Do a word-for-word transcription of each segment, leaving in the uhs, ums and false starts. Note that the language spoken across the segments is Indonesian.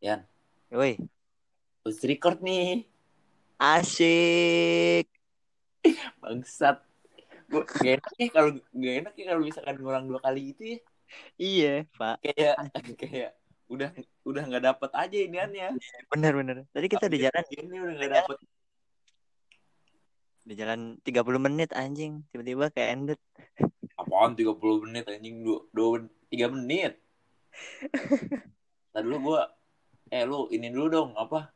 Yan. Woi. Terus record nih. Asik. Bangsat. Gue gak enak ya kalau gak enak ya kalau misalkan ngulang dua kali gitu ya. Iya, Pak. Kayak kayak udah udah enggak dapat aja iniannya. Benar benar. Tadi kita di jalan ini udah enggak dapat. Di jalan tiga puluh menit anjing, tiba-tiba kayak ended. Apaan tiga puluh menit anjing? dua tiga menit. Tadi dulu gua eh lu ini dulu dong apa?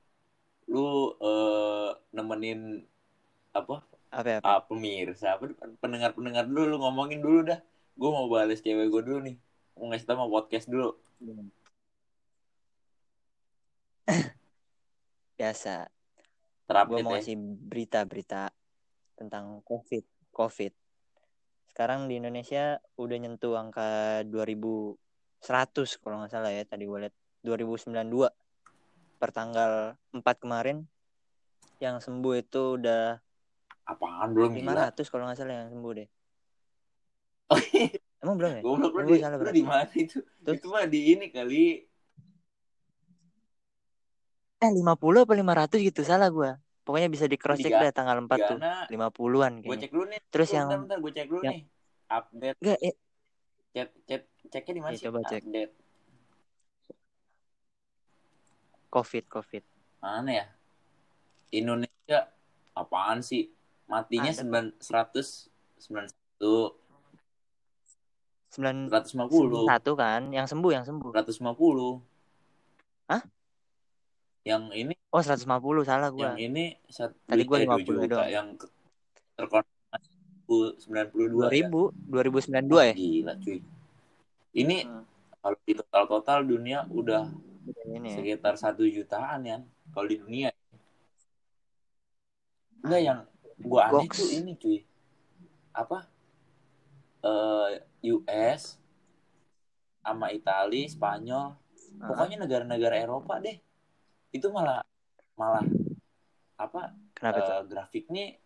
Lu eh, nemenin apa? Apa apa? Ah, pemirsa, pendengar-pendengar dulu lu ngomongin dulu dah. Gue mau balas cewek gue dulu nih. Mau ngasih tau mau podcast dulu. Biasa. Gue mau ngasih berita-berita tentang COVID. COVID. Sekarang di Indonesia udah nyentuh angka dua ribu seratus kalau nggak salah ya. Tadi gue liat dua ribu sembilan puluh dua. Per tanggal empat kemarin. Yang sembuh itu udah... Apaan belum gila? lima ratus kalau nggak salah yang sembuh deh. Oh, iya. Emang belum ya? Goblok lu di, salah di mana itu? Terus? Itu mah di ini kali. Eh lima puluh apa lima ratus gitu salah gua. Pokoknya bisa di cross check deh tanggal empat tuh. lima puluhan kayaknya. Gua cek dulu nih. Terus bentar, yang bentar gua cek dulu yang... nih. Update. Enggak, ya. Cek cek ceknya di mana sih? Coba cek. Update. Covid, Covid. Mana ya? Indonesia apaan sih? Matinya sembilan ratus sembilan puluh satu. seratus lima puluh satu kan yang sembuh yang sembuh seratus lima puluh. Hah? Yang ini oh seratus lima puluh salah gua. Yang ini satu, tadi gua lima puluh doang. Yang terkonfirmasi sembilan puluh dua ribu dua ribu sembilan puluh dua ya. Oh, gila cuy. Ini hmm. kalau di total-total dunia udah ini, sekitar ya? satu jutaan ya kalau di dunia. Enggak yang gua aneh tuh ini cuy. Apa? Uh, U S sama Italia, Spanyol, uh-huh. pokoknya negara-negara Eropa deh. Itu malah malah apa? Kenapa uh, grafiknya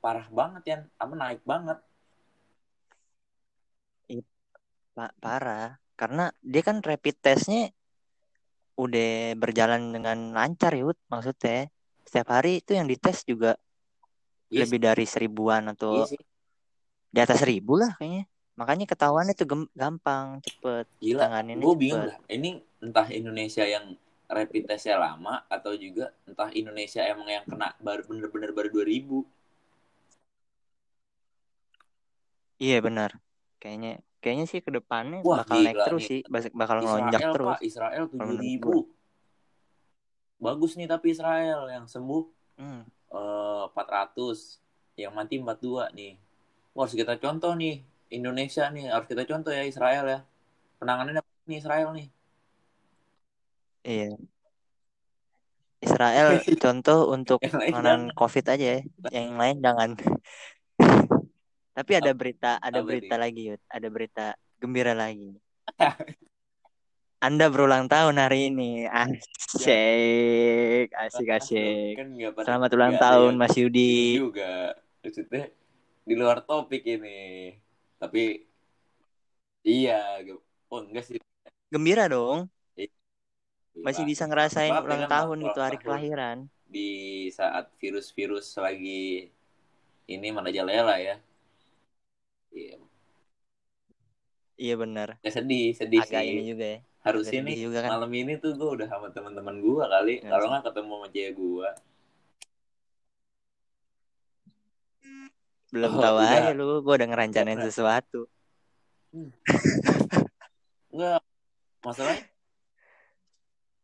parah banget ya, apa naik banget. It, pa- parah, karena dia kan rapid testnya udah berjalan dengan lancar ya, maksudnya setiap hari itu yang dites juga yes. lebih dari seribuan atau yes. di atas seribu lah kayaknya. Makanya ketahuannya tuh gem- gampang, cepet. Gila, gue bingung lah. Ini entah Indonesia yang rapid testnya lama, atau juga entah Indonesia emang yang kena baru bener-bener baru dua ribu. Iya benar. Kayaknya kayaknya sih ke depannya bakal gila, naik terus nih. Sih. Bakal Israel, ngelonjak Pak, terus. Israel tujuh ribu. Bagus nih tapi Israel yang sembuh hmm. uh, empat ratus. Yang mati empat puluh dua nih. Wah, harus kita contoh nih Indonesia nih, harus kita contoh ya Israel ya. Penanganannya nih Israel nih. Iya. Israel contoh untuk penanganan COVID aja ya. Yang lain jangan. Tapi ada berita, ada Apa berita ini? lagi, Yud. Ada berita gembira lagi. Anda berulang tahun hari ini. Asik, asik, asik. Selamat ulang tahun Mas Yudi. Juga. Maksudnya di luar topik ini tapi iya oh enggak sih gembira dong eh, masih bisa ngerasain maaf, ulang tahun gitu hari kelahiran di saat virus-virus lagi ini merajalela ya iya iya benar sedih sedih agak sih ini juga ya. Harus ini juga, kan? Malam ini tuh gue udah sama teman-teman gue kali ya. Kalau nggak ketemu sama cewek gue belum oh, tahu enggak. Aja lu, gue udah ngerancanain enggak. Sesuatu. Hmm. Enggak, masalahnya.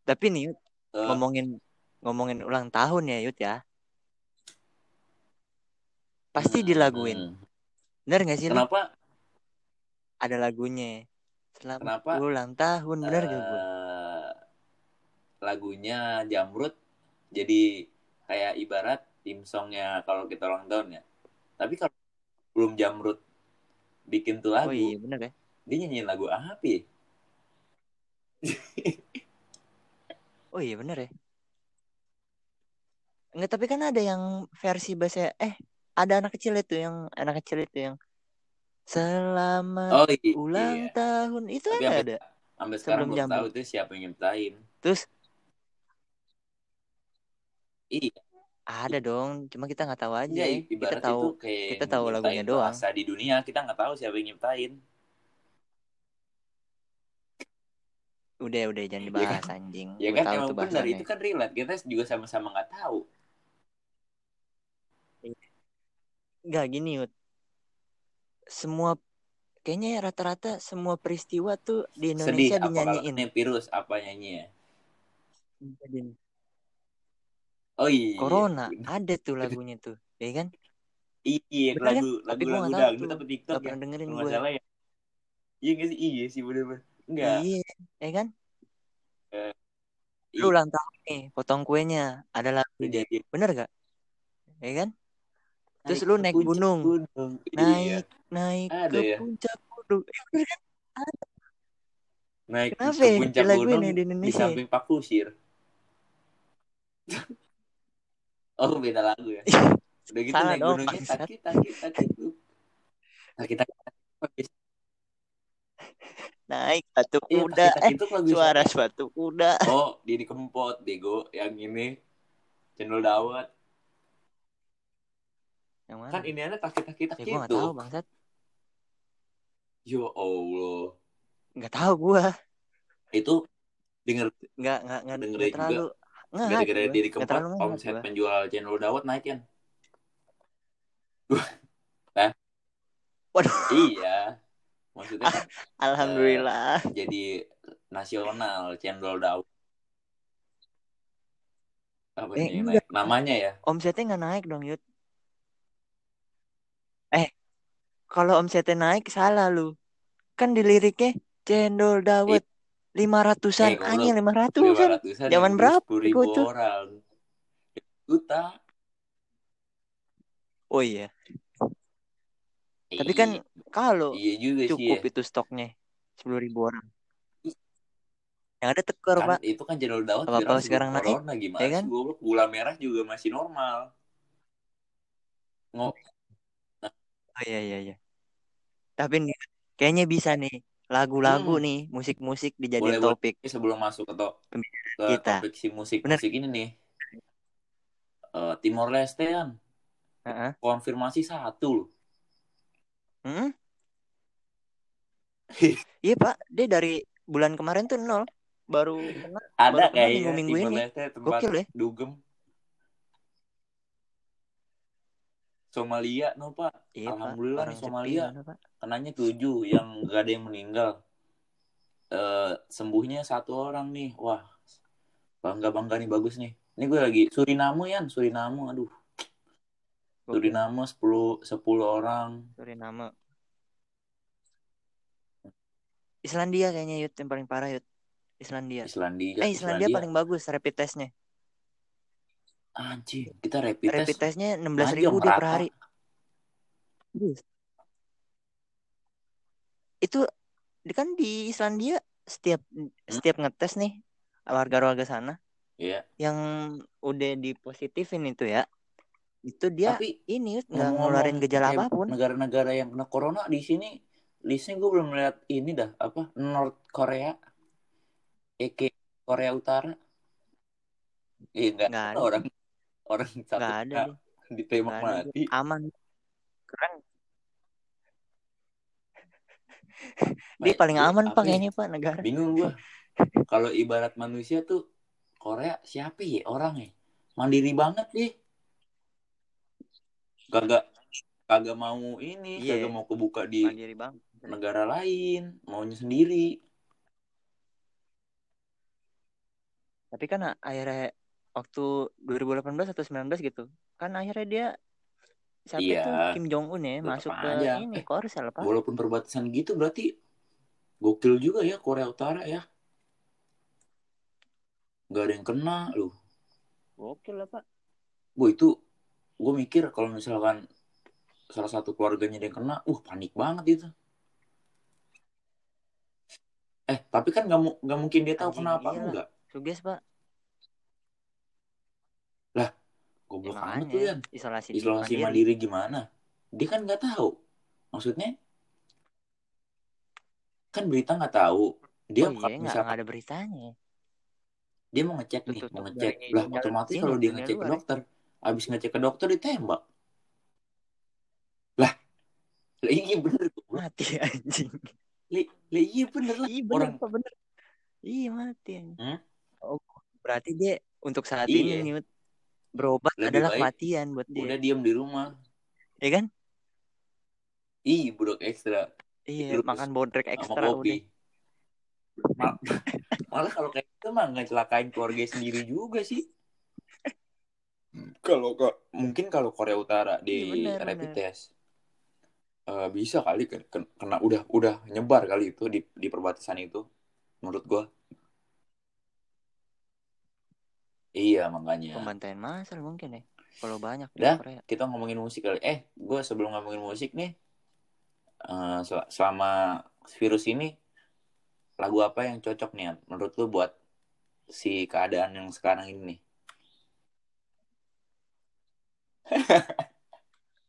Tapi nih, Yud, uh. ngomongin ngomongin ulang tahun ya, Yud ya. Pasti hmm. dilaguin. Hmm. Bener nggak sih? Kenapa? Lu? Ada lagunya. Selamat Kenapa? Ulang tahun, bener uh, gak gue? Lagunya Jamrud, jadi kayak ibarat tim songnya kalau kita ulang tahun ya. Tapi kalau belum Jamrud bikin tuh lagu, oh iya, bener, ya? Dia nyanyiin lagu apa ya? Oh iya bener ya? Enggak, tapi kan ada yang versi bahasa, eh ada anak kecil itu yang, anak kecil itu yang selamat oh, iya, ulang iya. tahun, itu tapi ada? Ambil, ambil sekarang belum tahu itu siapa yang nyiptain. Terus Iya. Ada dong, cuma kita nggak tahu aja. Ya, kita tahu, kita tahu lagunya doang. Di dunia kita nggak tahu siapa yang nyiptain. Udah, udah jangan dibahas ya, anjing. Ya kan, emang benar itu kan relate. Kita juga sama-sama nggak tahu. Nggak gini, Yud. Semua kayaknya rata-rata semua peristiwa tuh di Indonesia sedih, dinyanyiin. Sedih, apa virus, apa nyanyi ya? Oh iya, Corona ada tuh lagunya tuh, ya kan? Iya, lagu, kan? Lagu, lagu, lagu dangdut tapi TikTok yang dengerin gue. Masalah ya. Iya nggak sih, iya sih bener-bener. Enggak. Iya, ya kan? Uh, iya. Lu ulang tahun nih, potong kuenya, ada lagu. Jadi, bener gak? Ya kan? Terus naik lu naik gunung, gunung. naik, iya. naik ada, ke ya? puncak gunung. Eh, bener kan? Ada. Naik Kenapa? ke puncak gunung di, di samping Pak Kusir. Oh, beda lagu ya. Udah gitu naik gunungnya sakit, sakit, sakit. Sakit, sakit. Naik batu kuda. Eh, suara batu kuda. Oh, dia dikempot, bego. Yang ini, cendol dawet. Yang mana? Kan ini ada takit-takit gitu. Gue gak tau, bangsat. Ya Allah. Gak tau gue. Itu denger. Gak, gak, gak terlalu. Juga. Gara-gara dia dikempot, omset gue. Penjual channel dawet naik kan? Nah, waduh. Iya, maksudnya alhamdulillah uh, jadi nasional channel dawet. Apa eh, ini namanya ya? Omsetnya nggak naik dong, Yud. Eh, kalau omsetnya naik salah lu. Kan di liriknya channel dawet. It- lima ratusan anjing lima ratusan zaman berapa itu orang juta. Oh iya, e, tapi kan kalau iya cukup sih, itu stoknya sepuluh ribu orang yang ada tekor kan, pak itu kan jadwal daun kalau sekarang naik gimana ya kan? Gua, gula merah juga masih normal. Ngok nah. Oh iya iya iya tapi nih, kayaknya bisa nih lagu-lagu hmm. nih, musik-musik dijadiin boleh, topik. Boleh. Sebelum masuk ke, to- ke topik si musik-musik ini nih, uh, Timor Leste kan uh-huh. konfirmasi satu loh. Hmm? Iya pak, dia dari bulan kemarin tuh nol, baru kena, ada baru kayak kena minggu ya, Timor Leste tempat ya? Dugem. Somalia, no pak, iya, alhamdulillah pak. Somalia Jepang, kenanya tujuh yang gak ada yang meninggal, e, sembuhnya satu orang nih, wah bangga bangga nih bagus nih. Ini gue lagi Suriname ya, Suriname, aduh, Suriname sepuluh sepuluh orang. Suriname, Islandia kayaknya Yud yang paling parah Yud, Islandia. Islandia, eh Islandia, Islandia paling bagus rapid testnya. Anjir, kita rapid, rapid test. Testnya enam belas ribu dia per hari. Itu kan di Islandia setiap hmm? setiap ngetes nih warga-warga sana. Iya. Yeah. Yang udah dipositifin itu ya. Itu dia tapi, ini enggak ngeluarin gejala apapun. Negara-negara yang kena corona di sini listnya gue belum melihat ini dah apa? North Korea. E K Korea Utara. Iya eh, enggak, enggak ada orang. Orang satu ada ditembak mati. Aman. Keren. Dia nah, paling aman Pak kayaknya Pak negara. Bingung gua. Kalau ibarat manusia tuh Korea siapa ya orangnya? Mandiri banget nih. Kagak kagak mau ini, yeah. kagak mau kebuka di negara lain, maunya sendiri. Tapi kan akhirnya waktu dua ribu delapan belas atau sembilan belas gitu kan akhirnya dia siapa iya, itu Kim Jong Un ya masuk ke aja. Ini eh, Korsel apa walaupun perbatasan gitu berarti gokil juga ya Korea Utara ya nggak ada yang kena loh gokil lah pak bu itu gue mikir kalau misalkan salah satu keluarganya ada yang kena uh panik banget itu eh tapi kan nggak mu- nggak mungkin dia tahu Anjing, kenapa iyalah. Enggak suges pak lah goblok banget tuh ya isolasi, isolasi mandiri. mandiri gimana dia kan nggak tahu maksudnya kan berita nggak tahu dia oh, iya, nggak ada beritanya Dia mau ngecek nih, mau ngecek. Lah otomatis kalau dia ngecek ke dokter, abis ngecek ke dokter ditembak. Lah, iya bener mati anjing. Iya bener lah. Orang bener. Iya mati anjing. Oh, berarti dia untuk saat ini berobat adalah kematian buat dia. Udah diam di rumah. Iya kan? Ih, bodrek ekstra. Iya, makan bodrek ekstra udah. Mal- malah kalau kayak itu mah ngecelakain keluarga sendiri juga sih. Kalau kok mungkin kalau Korea Utara di bener, rapid bener. Test uh, bisa kali kena udah udah nyebar kali itu di di perbatasan itu menurut gua. Iya makanya. Pembantaian massal mungkin ya. Kalau banyak di dah, Korea. Kita ngomongin musik kali. Eh, gua sebelum ngomongin musik nih uh, selama virus ini lagu apa yang cocok nih menurut lu buat si keadaan yang sekarang ini nih?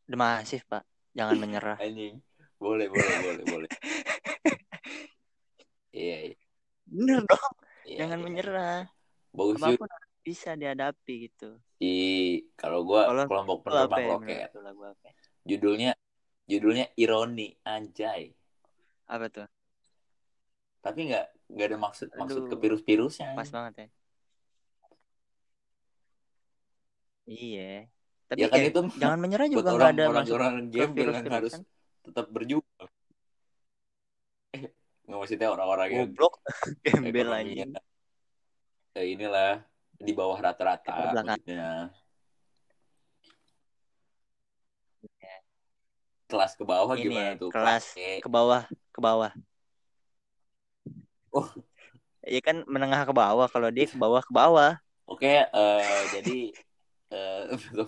Demasif pak, jangan menyerah. Anjing, boleh boleh boleh boleh. Iya. Iya. Bener dong, iya, jangan iya. menyerah. Bagus juga. Apapun bisa dihadapi gitu. I kalau gua Kalo, kelompok penerbang loket. Ya, judulnya judulnya ironi anjay. Apa tuh? Tapi nggak nggak ada maksud Aduh, maksud ke virus-virusnya. Pas banget ya. Iya. Tapi ya kan ya, itu jangan menyerah juga nggak ada maksud. Orang-orang gembel kan harus kan? Tetap berjuang. Eh, nggak maksudnya orang-orang yang goblok gembel aja. Ya inilah di bawah rata-rata maksudnya. Ya. Kelas ke bawah Ini gimana ya, tuh? Kelas ke bawah ke bawah. Oh, ya kan menengah ke bawah kalau dia ke bawah ke bawah. Oke, uh, jadi eh uh,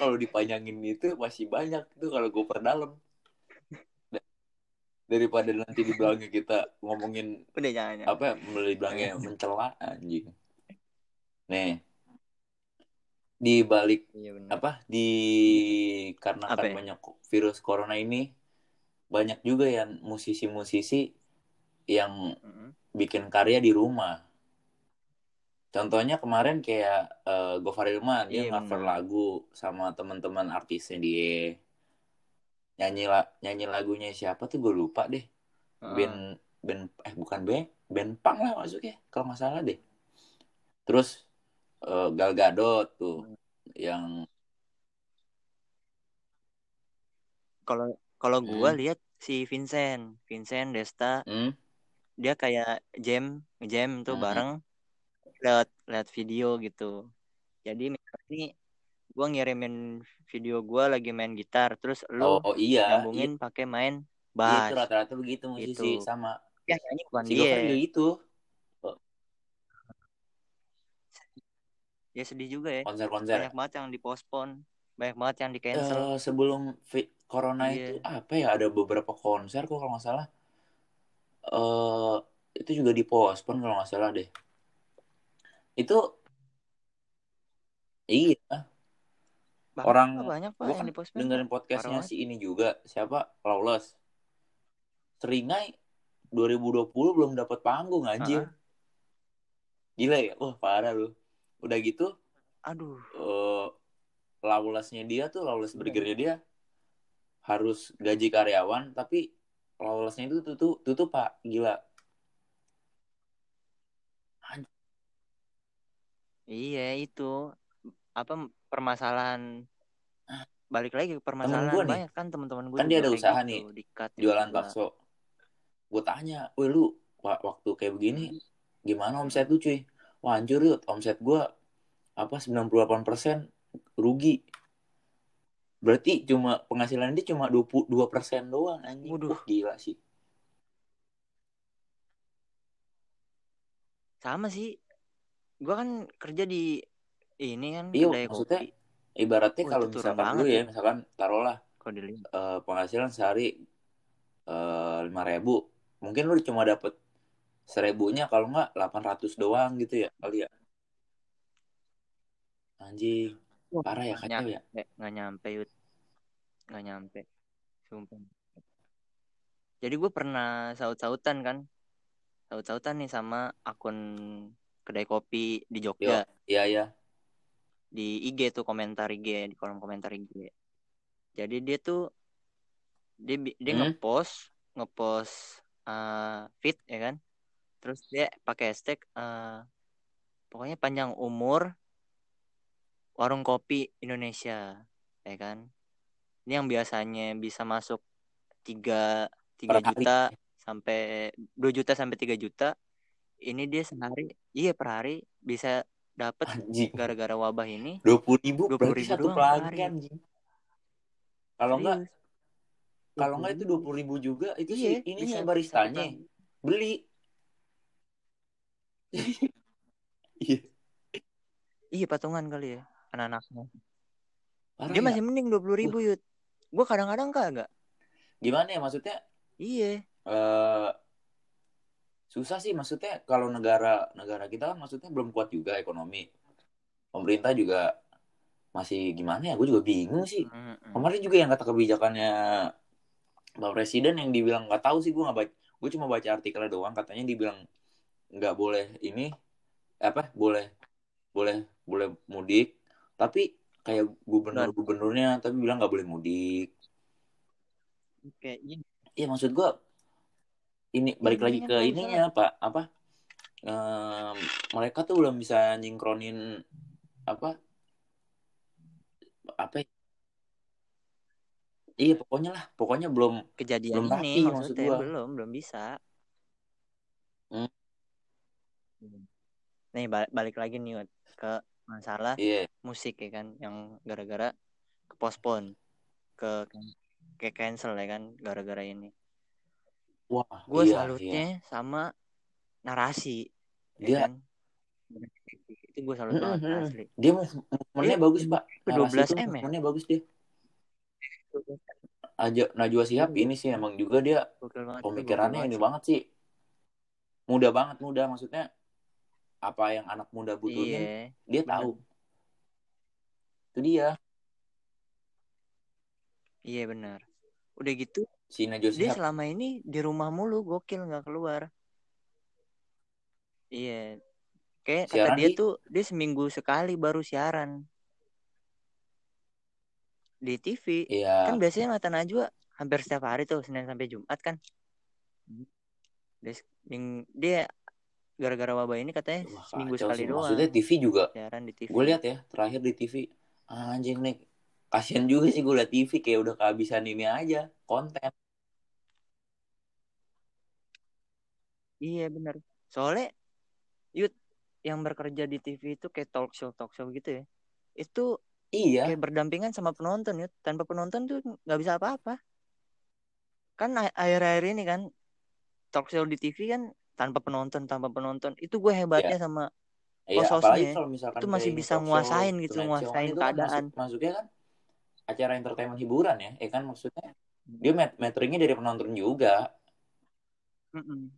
kalau dipanjangin itu masih banyak tuh kalau gue perdalam. Daripada nanti dibilangnya kita ngomongin udah jangan. Apa dibilangnya mencela anjing. Nih. Di balik iya apa? Di karena apa kan ya? Banyak virus corona ini banyak juga yang musisi-musisi yang bikin karya di rumah. Contohnya kemarin kayak uh, Gofar Hilman dia cover lagu sama teman-teman artisnya dia. Nyanyi la- nyanyi lagunya siapa tuh gue lupa deh. Uh. Band band eh bukan band, band punk lah maksudnya kalau enggak salah deh. Terus uh, Gal Gadot tuh uh. yang kalau kalau gue hmm. lihat si Vincent, Vincent Desta hmm? dia kayak jam jam tuh hmm. bareng lihat lihat video gitu. Jadi ini gue ngirimin video gue lagi main gitar, terus lu oh, oh, iya. nyambungin iya. pakai main bass. Itu rata-rata begitu musisi gitu. Sama. Ya, ini bukan si dia. Video itu. Oh. Ya sedih juga ya. Konser-konser. Banyak banget yang dipospon, banyak banget yang di cancel. Uh, sebelum vi- corona yeah. itu apa ya? Ada beberapa konser kok kalau nggak salah. Uh, itu juga dipospon kalau nggak salah deh. Itu iya. Banyak, orang banyak Pak yang dipospon. Dengerin podcastnya si ini juga siapa? Lawless. Seringai dua ribu dua puluh belum dapat panggung anjir. Uh-huh. Gila ya? Wah, parah lu. Udah gitu, aduh. Uh, Lawlessnya dia tuh Lawless burgernya dia harus gaji karyawan tapi Lawlessnya itu tutup, tutup pak, gila. Anj- iya itu apa permasalahan balik lagi ke permasalahan gua banyak nih. Kan teman-teman gue kan dia ada usaha nih gitu, jualan bakso. Gue tanya, weh lu waktu kayak begini gimana omset lu cuy? Wah hancur yuk omset gue apa sembilan puluh delapan persen rugi. Berarti cuma penghasilan dia cuma dua puluh dua persen doang anjing. Wah, gila sih. Sama sih. Gua kan kerja di ini kan iya, kedai maksudnya, kopi. Ibaratnya oh, kalau misalkan dulu ya, misalkan taruhlah uh, penghasilan sehari uh, lima ribu. Mungkin lu cuma dapet seribunya kalau enggak delapan ratus doang gitu ya kali ya. Anjing. Parah ya kacau ya. Nggak nyampe Yud. Nggak nyampe. Sumpah. Jadi gue pernah saut-sautan kan. Saut-sautan nih sama akun kedai kopi di Jogja. Iya, iya. Di I G tuh, komentar I G, di kolom komentar I G. Jadi dia tuh dia dia hmm? ngepost ngepost uh, feed ya kan. Terus dia pakai hashtag uh, pokoknya panjang umur warung kopi Indonesia ya kan. Ini yang biasanya bisa masuk tiga tiga juta sampai dua juta sampai tiga juta. Ini dia sehari, iya per hari bisa dapat gara-gara wabah ini dua puluh ribu, berarti ribu satu pelanggan. Kalau enggak kalau enggak itu dua puluh ribu juga itu iya, sih ininya baristanya beli. Iya. Iya patungan kali ya anak-anaknya. Parah dia ya? Masih mending dua puluh ribu uh. Yud. Gue kadang-kadang kagak. Gimana ya maksudnya? Iya. Uh, susah sih maksudnya kalau negara negara kita kan maksudnya belum kuat juga ekonomi. Pemerintah juga masih gimana ya? Gue juga bingung sih. Mm-mm. Kemarin juga yang kata kebijakannya Bapak Presiden yang dibilang nggak tahu sih gue nggak baca. Gue cuma baca artikelnya doang. Katanya dibilang nggak boleh ini apa? Boleh boleh boleh mudik tapi kayak gubernur-gubernurnya tapi bilang nggak boleh mudik. Oke, iya. Iya maksud gue ini balik lagi ke ininya pak apa ehm, mereka tuh belum bisa nyingkronin apa apa iya pokoknya lah pokoknya belum kejadian belum ini rapi, maksud gue belum belum bisa. Hmm. Nih balik, balik lagi nih ke masalah yeah. musik ya kan yang gara-gara ke postpone ke ke cancel ya kan gara-gara ini. Wah, gue iya, salutnya iya. sama narasi dia ya kan? Itu gue salut mm-hmm. banget asli. Dia momennya bagus pak. dua belas M momennya bagus dia. Aja Najwa Shihab ini sih emang juga dia pemikirannya ini banget sih. Muda banget muda maksudnya. Apa yang anak muda butuhin iya, dia bener. Tahu itu dia iya benar udah gitu si dia selama ini di rumah mulu gokil nggak keluar iya kayak kata dia di... tuh dia seminggu sekali baru siaran di T V iya. Kan biasanya Mata Najwa hampir setiap hari tuh Senin sampai Jumat kan dia, dia gara-gara wabah ini katanya wah, seminggu sekali doang. Maksudnya T V juga. Siaran di T V. Gue lihat ya, terakhir di T V. Anjing nih. Kasian juga sih gue lihat T V kayak udah kehabisan ini aja, konten. Iya benar. Soalnya Yud yang bekerja di T V itu kayak talk show talk show gitu ya. Itu iya. Kayak berdampingan sama penonton Yud. Tanpa penonton tuh enggak bisa apa-apa. Kan akhir-akhir ini kan talk show di T V kan tanpa penonton tanpa penonton itu gue hebatnya ya. Sama host-hostnya ya, itu masih bisa nguasain gitu nguasain keadaan kan masuk, masuknya kan acara entertainment hiburan ya eh kan maksudnya dia meteringnya dari penonton juga. Mm-mm.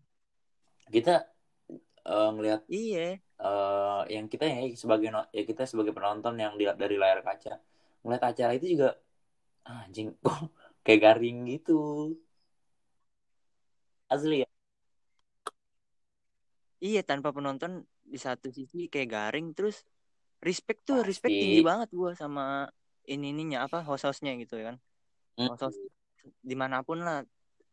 Kita uh, melihat iya uh, yang kita ya sebagai ya kita sebagai penonton yang dilihat dari layar kaca melihat acara itu juga anjing ah, kayak garing gitu asli ya. Iya tanpa penonton di satu sisi kayak garing terus respect tuh pasti. Respect tinggi banget gue sama ini-ininya apa host-hostnya gitu ya kan mm. host-host dimanapun lah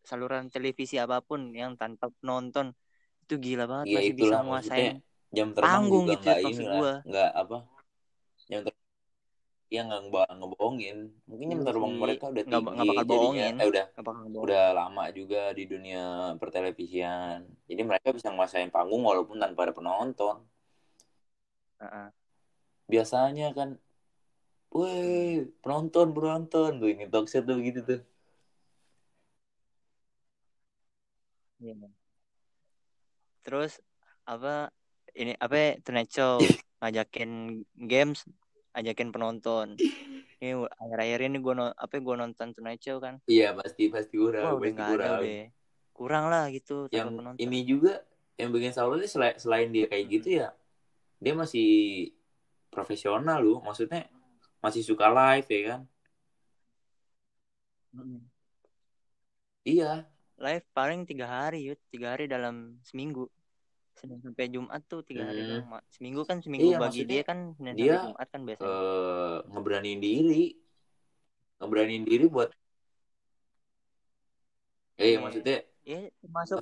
saluran televisi apapun yang tanpa penonton itu gila banget ya, masih itulah, bisa nguasain panggung gitu ya maksud gue nggak apa jam terbang ya nggak ngebohongin mungkin jam terbang mereka udah tinggi nggak bakal bohongin eh, udah udah lama juga di dunia pertelevisian jadi mereka bisa nguasain panggung walaupun tanpa ada penonton uh-uh. Biasanya kan woi penonton penonton tuh ini talk show tuh begitu tuh yeah. Terus apa ini apa Tonight Show ngajakin games ajakin penonton. Ini akhir-akhir ini gue no, apa gue nonton Tonight Show kan? Iya pasti pasti kurang. Oh, pasti kurang. Kurang lah gitu. Yang penonton. Ini juga yang bikin salutnya selain, selain dia kayak hmm. gitu ya, dia masih profesional loh. Maksudnya masih suka live ya kan? Hmm. Iya. Live paling tiga hari yud, tiga hari dalam seminggu. Senin sampai Jumat tuh tiga hari hmm. doang. Seminggu kan seminggu iya, bagi dia kan Senin sampai Jumat kan biasanya. Uh, ngeberaniin diri, ngeberaniin diri buat. Eh yeah. maksudnya. Iya yeah, masuk.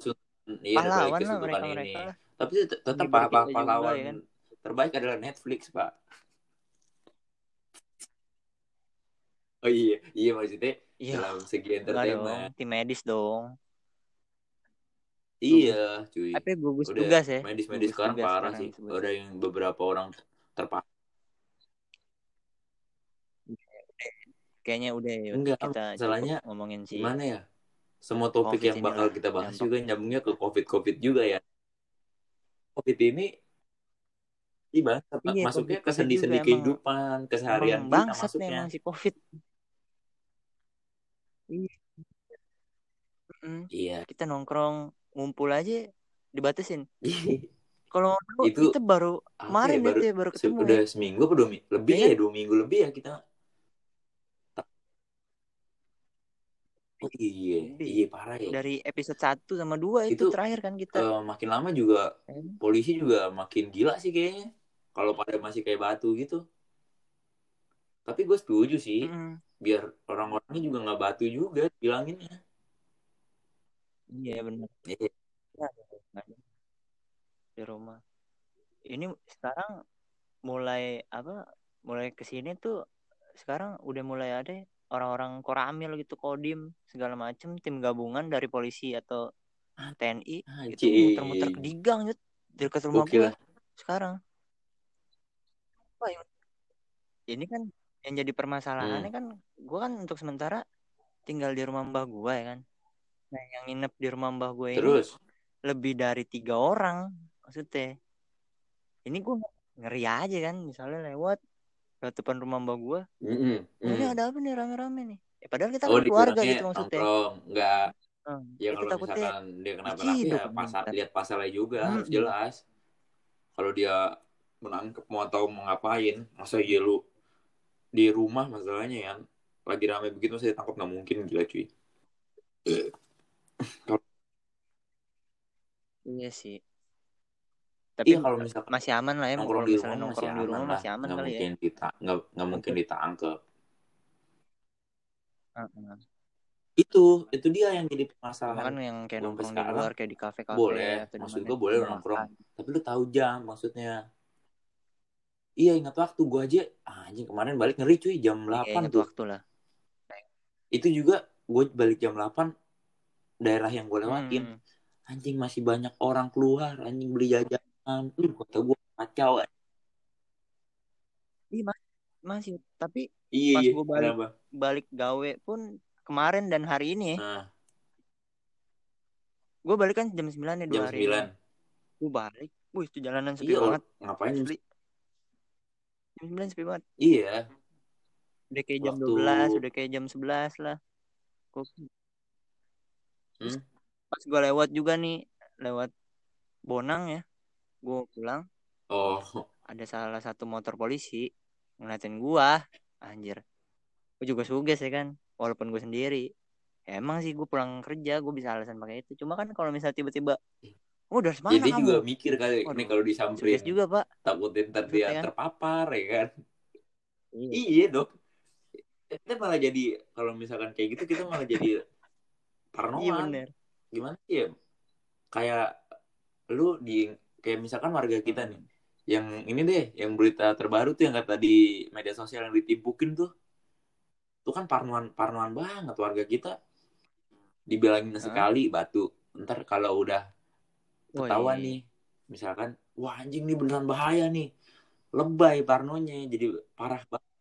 Iya pahlawan lah mereka mereka. Tapi tetap pahlawan ya kan? Terbaik adalah Netflix pak. Oh iya iya maksudnya yeah. dalam segi entertainment. Tim medis dong. Iya, cuy. Tapi gugus udah, tugas ya. Medis-medis sekarang parah sih. Sebenernya. Ada yang beberapa orang terpaksa. Kayaknya udah ya. Enggak, kita masalahnya ngomongin sih. Gimana ya? Semua topik COVID yang bakal kita bahas nyambung. Juga nyambungnya ke COVID-COVID juga ya. COVID ini tiba iya, masuknya ke sendi-sendi kehidupan, keseharian kita masuknya. Memang si COVID. Iya. Mm-hmm. Iya. Kita nongkrong ngumpul aja dibatasin. Kalau itu kita baru kemarin ya, ya baru ketemu. Udah ya. Seminggu apa dua minggu lebih ya, ya dua minggu lebih ya kita. Oh, iya, lebih. Iya parah ya. Dari episode satu sama dua itu, itu terakhir kan kita. Uh, makin lama juga hmm. polisi juga makin gila sih kayaknya. Kalau pada masih kayak batu gitu. Tapi gue setuju sih, mm. biar orang-orangnya juga nggak batu juga bilanginnya. Iya benar. Iya. Di rumah. Ini sekarang mulai apa? Mulai kesini tuh sekarang udah mulai ada orang-orang koramil gitu, kodim segala macem, tim gabungan dari polisi atau T N I itu muter-muter ke Digang yut dekat rumah gue sekarang. Wah, ini kan yang jadi permasalahannya hmm. kan gue kan untuk sementara tinggal di rumah mbah gue ya kan. Nah, yang nginep di rumah mbah gue ini terus lebih dari tiga orang maksudnya. Ini gue ngeri aja kan, misalnya lewat lewat depan rumah mbah gue. Mm-hmm. Ini ada apa nih rame-rame nih? Ya, padahal kita oh, kan keluarga gitu maksudnya. Oh, enggak. Hmm. Ya, ya kalau misalkan dia kenapa-napa ya pasal lihat pasalnya juga hmm. harus jelas. Kalau dia menangkap mau tahu mau ngapain, masa ya lu di rumah masalahnya ya lagi rame begitu masa ditangkap nggak mungkin gila cuy. Iya sih. Tapi iya, kalau misal masih aman lah ya, nongkrong di rumah nongkrong di rumah masih aman kali ya. Dita- nggak nggak mungkin ditangkap. Uh-huh. Itu itu dia yang jadi permasalahan. Kan yang kayak nongkrong di luar kayak di kafe-kafe. Boleh. Maksud gue boleh nongkrong. Tapi lu tahu jam maksudnya. Iya ingat waktu gue aja anjing kemarin balik ngeri cuy jam delapan ya, tuh. Waktu lah. Itu juga gue balik jam delapan. Daerah yang gue lewatin hmm. anjing masih banyak orang keluar anjing beli jajanan lu kata gue kacau iya mas masih tapi iyi, pas gue balik kenapa? Balik gawe pun kemarin dan hari ini nah. gue balik kan jam sembilan ya dua hari jam sembilan gue balik wih itu jalanan sepi iyi, banget ngapain sepi jam sembilan sepi banget iya udah kayak jam waktu... dua belas udah kayak jam sebelas lah gue Hmm? Pas gue lewat juga nih lewat Bonang ya gue pulang oh. Ada salah satu motor polisi ngeliatin gue anjir gue juga suges ya kan walaupun gue sendiri ya, emang sih gue pulang kerja gue bisa alasan pakai itu cuma kan kalau misalnya tiba-tiba oh dari mana ya, dia kamu? Juga mikir kali oh, ini kalau disamperin juga pak takutnya ntar dia ya, terpapar ya kan iya, iya dong kita malah jadi kalau misalkan kayak gitu kita malah jadi parnoan. Iya gimana sih ya? Kayak lu di kayak misalkan warga kita nih. Yang ini deh, yang berita terbaru tuh yang kata di media sosial yang ditimpukin tuh. Itu kan parnoan-parnoan banget warga kita. Dibilangin hmm. sekali batu. Ntar kalau udah ketahuan nih, misalkan, wah anjing nih beneran bahaya nih. Lebay parnonya jadi parah banget.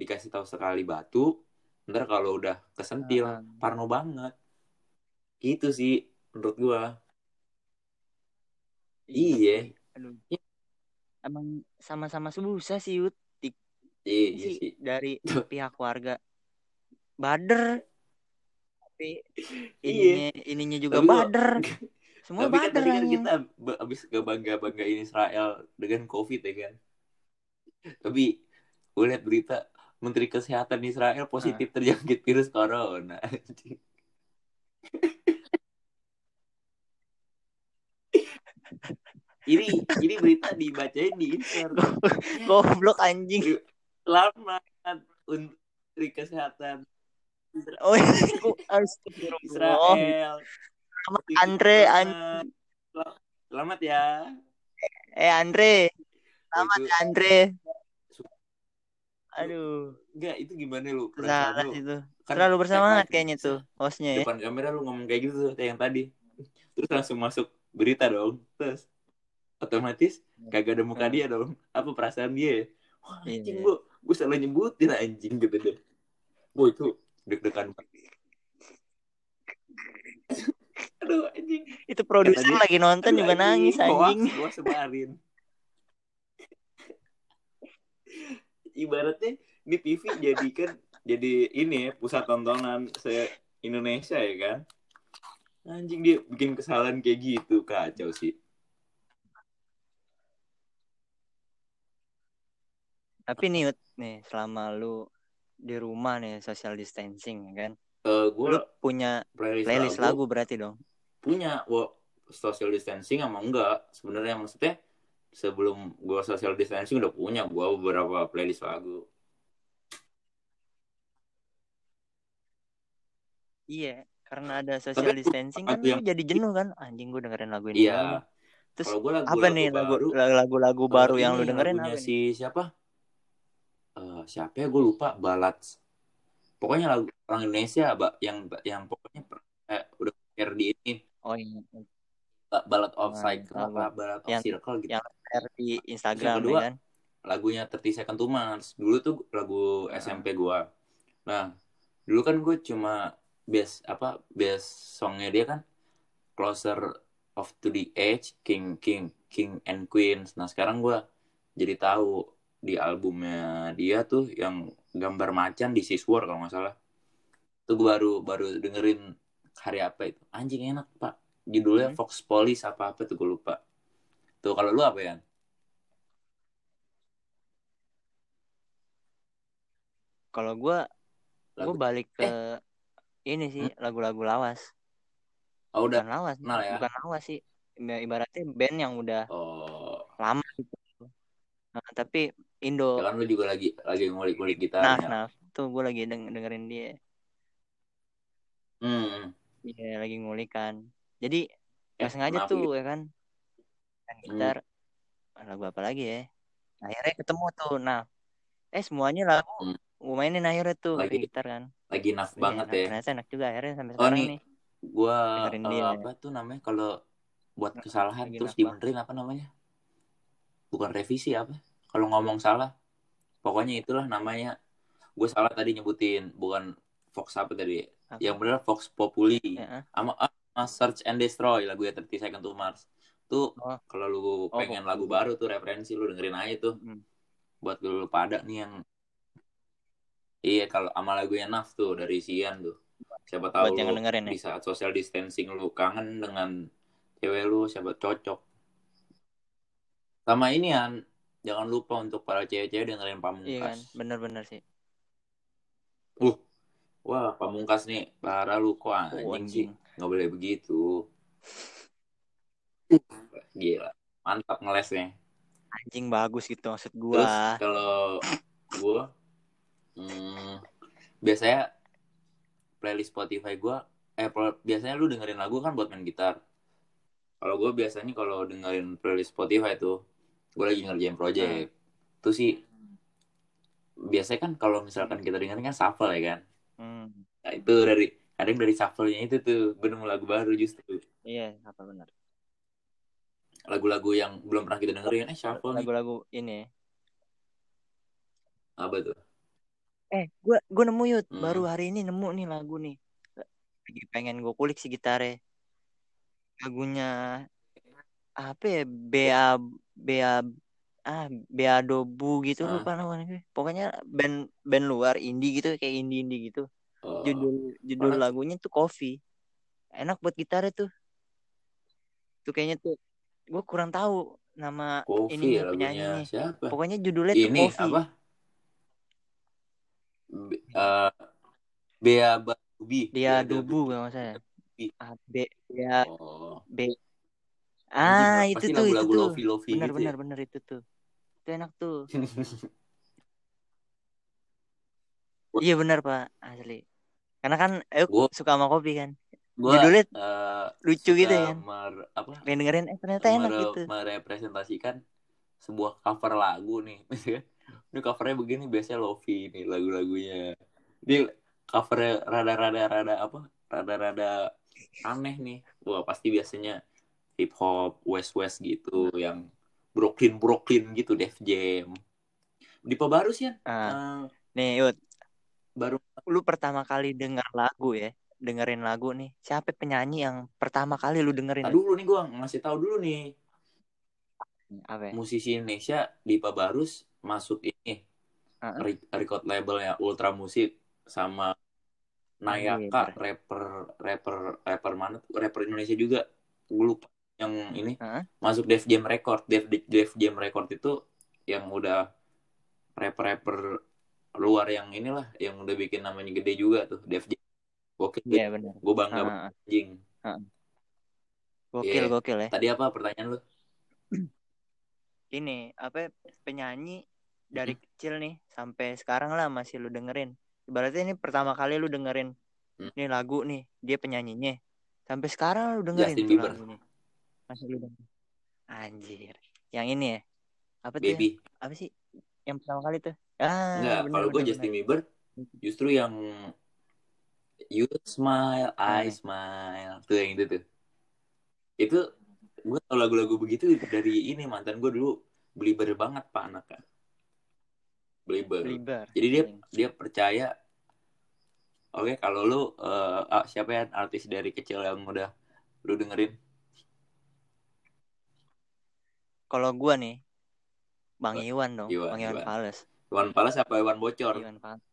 Dikasih tahu sekali batu. Ntar kalau udah kesentil hmm. parno banget gitu sih menurut gua iya ya. Emang sama-sama susah sih Yud di, iya, iya sih. Dari pihak warga bader tapi ininya, iya. ininya juga tapi bader gua, semua tapi bader kan, tapi kan kita abis kebangga-banggain Israel dengan COVID ya kan tapi gue liat berita Menteri Kesehatan Israel positif nah. terjangkit virus corona. Ini ini berita dibacain di Instagram. Goblok anjing. Selamat untuk kesehatan. Oh, Israel. Andre, Andre. Selamat ya. Eh Andre. Selamat ya, Andre. Aduh, enggak itu gimana lu? Salah itu. Kan terlalu bersemangat kayaknya tuh hostnya ya. Depan kamera lu ngomong kayak gitu tuh kayak yang tadi. Terus langsung masuk berita dong. Terus otomatis kagak ada muka dia dong. Apa perasaan dia? Wah, anjing gua, gua salah nyebutin anjing gitu deh. Gua itu deg-degan banget. Aduh anjing, itu produser lagi nonton juga nangis anjing. Gua sebarin. Ibaratnya di T V jadikan jadi ini ya, pusat tontonan se-Indonesia ya kan. Anjing dia bikin kesalahan kayak gitu, kacau sih. Tapi nih, nih selama lu di rumah nih social distancing kan. Uh, gua lu punya playlist, playlist lagu, lagu berarti dong. Punya, wo, social distancing sama enggak? Sebenarnya maksudnya sebelum gue social distancing udah punya gue beberapa playlist lagu. Iya, karena ada social tapi distancing kan yang... jadi jenuh kan. Anjing gue dengerin lagu ini. Iya. Lalu. Terus gua lagu, apa lagu nih lagu-lagu baru, lagu, lagu baru yang lu dengerin apa si siapa? Uh, siapa ya gue lupa. Balads. Pokoknya lagu orang Indonesia yang yang pokoknya eh, udah share di ini. Oh iya. Ballad of Cycle, nah, Ballad of yang, Circle gitu. Yang di Instagram kedua, kan. Lagunya tiga puluh Second to Mars. Dulu tuh lagu S M P gua. Nah, dulu kan gua cuma best apa? Best songnya dia kan Closer of to the Edge, King King King and Queens. Nah, sekarang gua jadi tahu di albumnya dia tuh yang gambar macan di Sis War kalau enggak salah. Itu gua baru baru dengerin hari apa itu. Anjing enak, Pak. Judulnya hmm. Fox Police apa-apa tuh gue lupa. Tuh kalau lu apa ya? Kalau gue gue balik ke eh. ini sih hmm? lagu-lagu lawas. Oh, udah. Bukan lawas nah, ya? Bukan lawas sih. Ibaratnya band yang udah oh. lama gitu. Nah, tapi Indo. Kan lu juga lagi lagi ngulik-ngulik gitarnya. Nah, nah. Tuh gue lagi deng- dengerin dia. Hmm. Iya, yeah, lagi ngulikan. Jadi nggak eh, sengaja tuh gitu. Ya kan, kan gitar hmm. lagu apa lagi ya? Akhirnya ketemu tuh, nah, eh semuanya lagu hmm. gue mainin akhirnya tuh lagi gitar kan. Lagi naf ya, banget nah, ya. Ternyata enak juga akhirnya sampai oh, sekarang nih. Gue uh, apa tuh namanya kalau buat kesalahan lagi terus dibenerin apa namanya? Bukan revisi apa? Kalau ngomong salah, pokoknya itulah namanya. Gue salah tadi nyebutin bukan Fox apa tadi? Apa? Yang benar Fox Populi. Ya. Ama Search and Destroy lagunya tiga puluh Second to Mars. Tuh oh. kalau lu pengen oh. lagu baru tuh referensi lu dengerin aja tuh. Hmm. Buat lu pada nih yang iya kalau sama lagunya Naf tuh dari Sian tuh. Siapa tahu lu dengerin, di saat social distancing lu kangen dengan cewek lu siapa cocok. Sama ini kan jangan lupa untuk para cewek-cewek dengerin Pamungkas. Iya kan, bener-bener sih. Uh. Wah, Pamungkas nih para lu kok anjing sih. Nggak boleh begitu. Gila. Mantap ngelesnya. Anjing bagus gitu maksud gue. Terus kalau gue hmm, biasanya playlist Spotify gue eh biasanya lu dengerin lagu kan buat main gitar. Kalau gue biasanya kalau dengerin playlist Spotify tuh gue lagi ngerjain project. Hmm. Tuh sih biasanya kan kalau misalkan kita dengerin kan shuffle ya kan. Hmm. Nah, itu dari kadang dari shuffle-nya itu tuh bener lagu baru justru. Iya, apa benar. Lagu-lagu yang belum pernah kita dengerin eh shuffle lagu-lagu nih. Ini. Apa tuh? Eh, gua gua nemu yut hmm. baru hari ini nemu nih lagu nih. Lagi pengen gua kulik si gitarnya. Lagunya apa ya? Ba Ba ah Beadobu gitu ah. Lupa namanya gue. Pokoknya band band luar indie gitu kayak indie-indie gitu. Oh, judul judul mana? Lagunya tuh Coffee. Enak buat gitar tuh. Tuh kayaknya tuh gue kurang tahu nama Coffee, ini ya, penyanyinya. Siapa? Pokoknya judulnya ini, tuh Coffee. Ini apa? Be- uh, Bea Badubi. Bea Dubu kalau enggak salah. B A B A B Ah, itu tuh, itu tuh. Benar gitu benar ya? Benar itu tuh. Itu enak tuh. Iya benar Pak, asli. Karena kan eh gua, suka sama kopi kan. Gua, judulnya uh, lucu gitu ya. Mer, apa? Pengen dengerin eh ternyata mere, enak gitu. Merepresentasikan sebuah cover lagu nih. Ini covernya begini biasanya lofi nih lagu-lagunya. Ini covernya rada-rada rada apa? Rada-rada aneh nih. Wah, pasti biasanya hip hop, west-west gitu yang Brooklyn-Brooklyn gitu, Def Jam. Dipa baru sih ya. Uh, nih, Yud. Baru lu pertama kali denger lagu ya, dengerin lagu nih. Siapa penyanyi yang pertama kali lu dengerin? Aduh, dulu nih gua ngasih tahu dulu nih. Apa? Musisi Indonesia Dipa Barus masuk ini uh-huh. re- record labelnya Ultra Musik sama Nayaka, uh-huh. rapper rapper rapper mana? Rapper Indonesia juga. Gua lupa yang ini. Uh-huh. Masuk Def Jam Record. Def Def Jam Record itu yang udah rapper-rapper luar yang inilah yang udah bikin namanya gede juga tuh Def Jam. Gokil. Iya benar. Gue bangga banget anjing. Heeh. Gokil yeah. Gokil ya. Tadi apa pertanyaan lu? Ini apa penyanyi dari hmm. kecil nih sampai sekarang lah masih lu dengerin. Ibaratnya ini pertama kali lu dengerin hmm. ini lagu nih, dia penyanyinya. Sampai sekarang lu dengerin Justin Bieber. Masih lu dengerin. Anjir. Yang ini ya. Apa tuh? Baby. Ya? Apa sih? Yang pertama kali tuh. Ah, enggak, kalau gue Justin Bieber justru yang You Smile, I Smile tuh yang itu tuh. Itu gue tau lagu-lagu begitu dari ini mantan gue dulu beliber banget pak anaknya. Beliber. beliber. Jadi dia dia percaya oke okay, kalau lu uh, siapa yang artis dari kecil yang udah lu dengerin? Kalau gue nih Bang Iwan dong, Iwan, Bang Iwan, Iwan. Fales. Iwan Fales apa Iwan Bocor? Iwan Fales.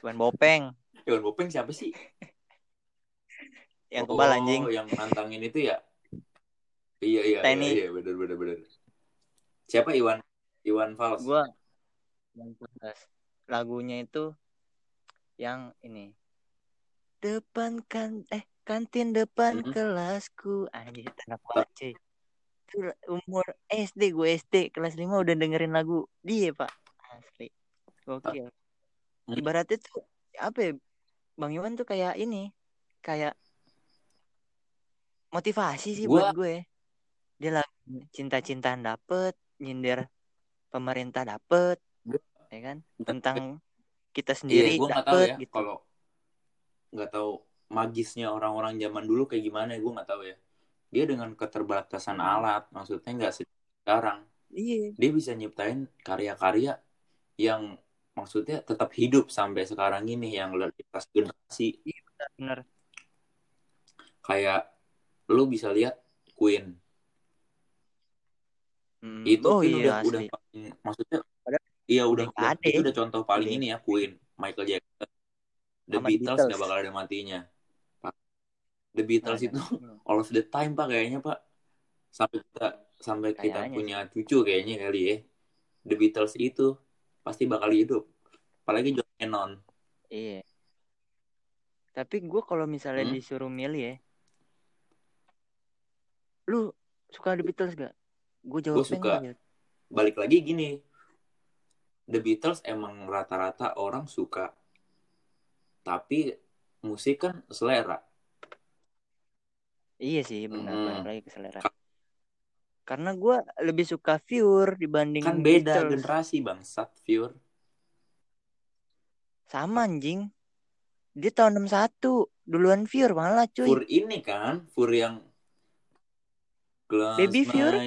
Iwan Bopeng. Iwan Bopeng siapa sih? Yang oh, kebal anjing. Yang nantangin itu ya? Iya iya. Tani. Iya, iya benar benar benar. Siapa Iwan? Iwan Fales. Gua. Iwan Fales. Lagunya itu yang ini. Depan kan eh kantin depan mm-hmm. kelasku anjing anak banget. Umur S D gue S D kelas lima udah dengerin lagu dia pak asli gokil ibaratnya tuh apa ya, Bang Iwan tuh kayak ini kayak motivasi sih gua... buat gue dia lagu cinta-cintaan dapet nyindir pemerintah dapet gua... ya kan tentang kita sendiri iya, gua dapet ya, gitu kalau nggak tahu magisnya orang-orang zaman dulu kayak gimana gue nggak tahu ya. Dia dengan keterbatasan alat, maksudnya nggak sekarang. Iya. Dia bisa nyiptain karya-karya yang maksudnya tetap hidup sampai sekarang ini yang lintas generasi. Iya, benar. Kayak lu bisa lihat Queen. Hmm. Itu oh, Queen iya, udah, udah paling, maksudnya iya udah, udah itu udah contoh paling ini ya Queen, Michael Jackson. The Amat Beatles nggak bakal ada matinya. The Beatles nah, itu nah. all of the time pak kayaknya pak sampai kita sampai kayaknya kita punya cucu kayaknya kali ya The Beatles itu pasti bakal hidup apalagi John Lennon. Iya. Tapi gue kalau misalnya hmm? disuruh milih ya, lu suka The Beatles gak? Gue jawabnya suka. Gak? Balik lagi gini, The Beatles emang rata-rata orang suka, tapi musik kan selera. Iya sih benar hmm. balik lagi ke selera. Karena gue lebih suka Viewer dibanding kan beda Beatles. Generasi bangsat Viewer. Sama anjing. Dia tahun enam satu duluan Viewer malah cuy. Viewer ini kan Viewer yang Glass Baby Viewer.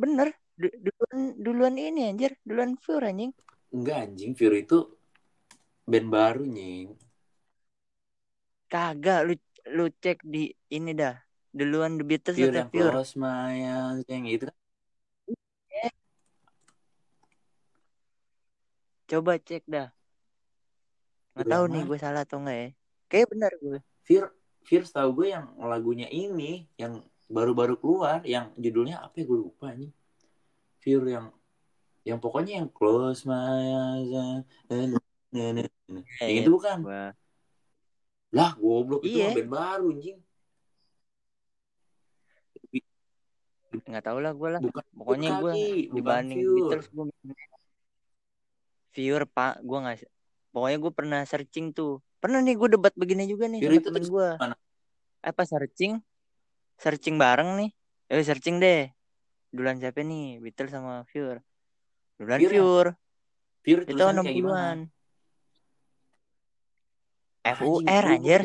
Bener duluan duluan ini anjir duluan Viewer anjing. Enggak anjing Viewer itu band baru nying. Kagak lu lu cek di ini dah duluan The Beatles Pure atau Pure Maya yang itu yeah. Coba cek dah nggak tahu nih gue salah atau nggak ya kayak benar gue Pure Pure tahu gue yang lagunya ini yang baru-baru keluar yang judulnya apa ya gue lupa nih Pure yang yang pokoknya yang Close Maya yang itu bukan. Wah. Lah goblok itu band baru anjing. nggak tahu lah gue lah. Bukan, pokoknya gue dibanding Beatles gue viewer pak gue nggak. Pokoknya gue pernah searching tuh. Pernah nih gue debat begini juga nih sama temen gue. Apa searching? Searching bareng nih. Eh searching deh. Duluan siapa nih? Beatles sama viewer. Duluan viewer. Viewer itu enam puluhan. F U R anjir.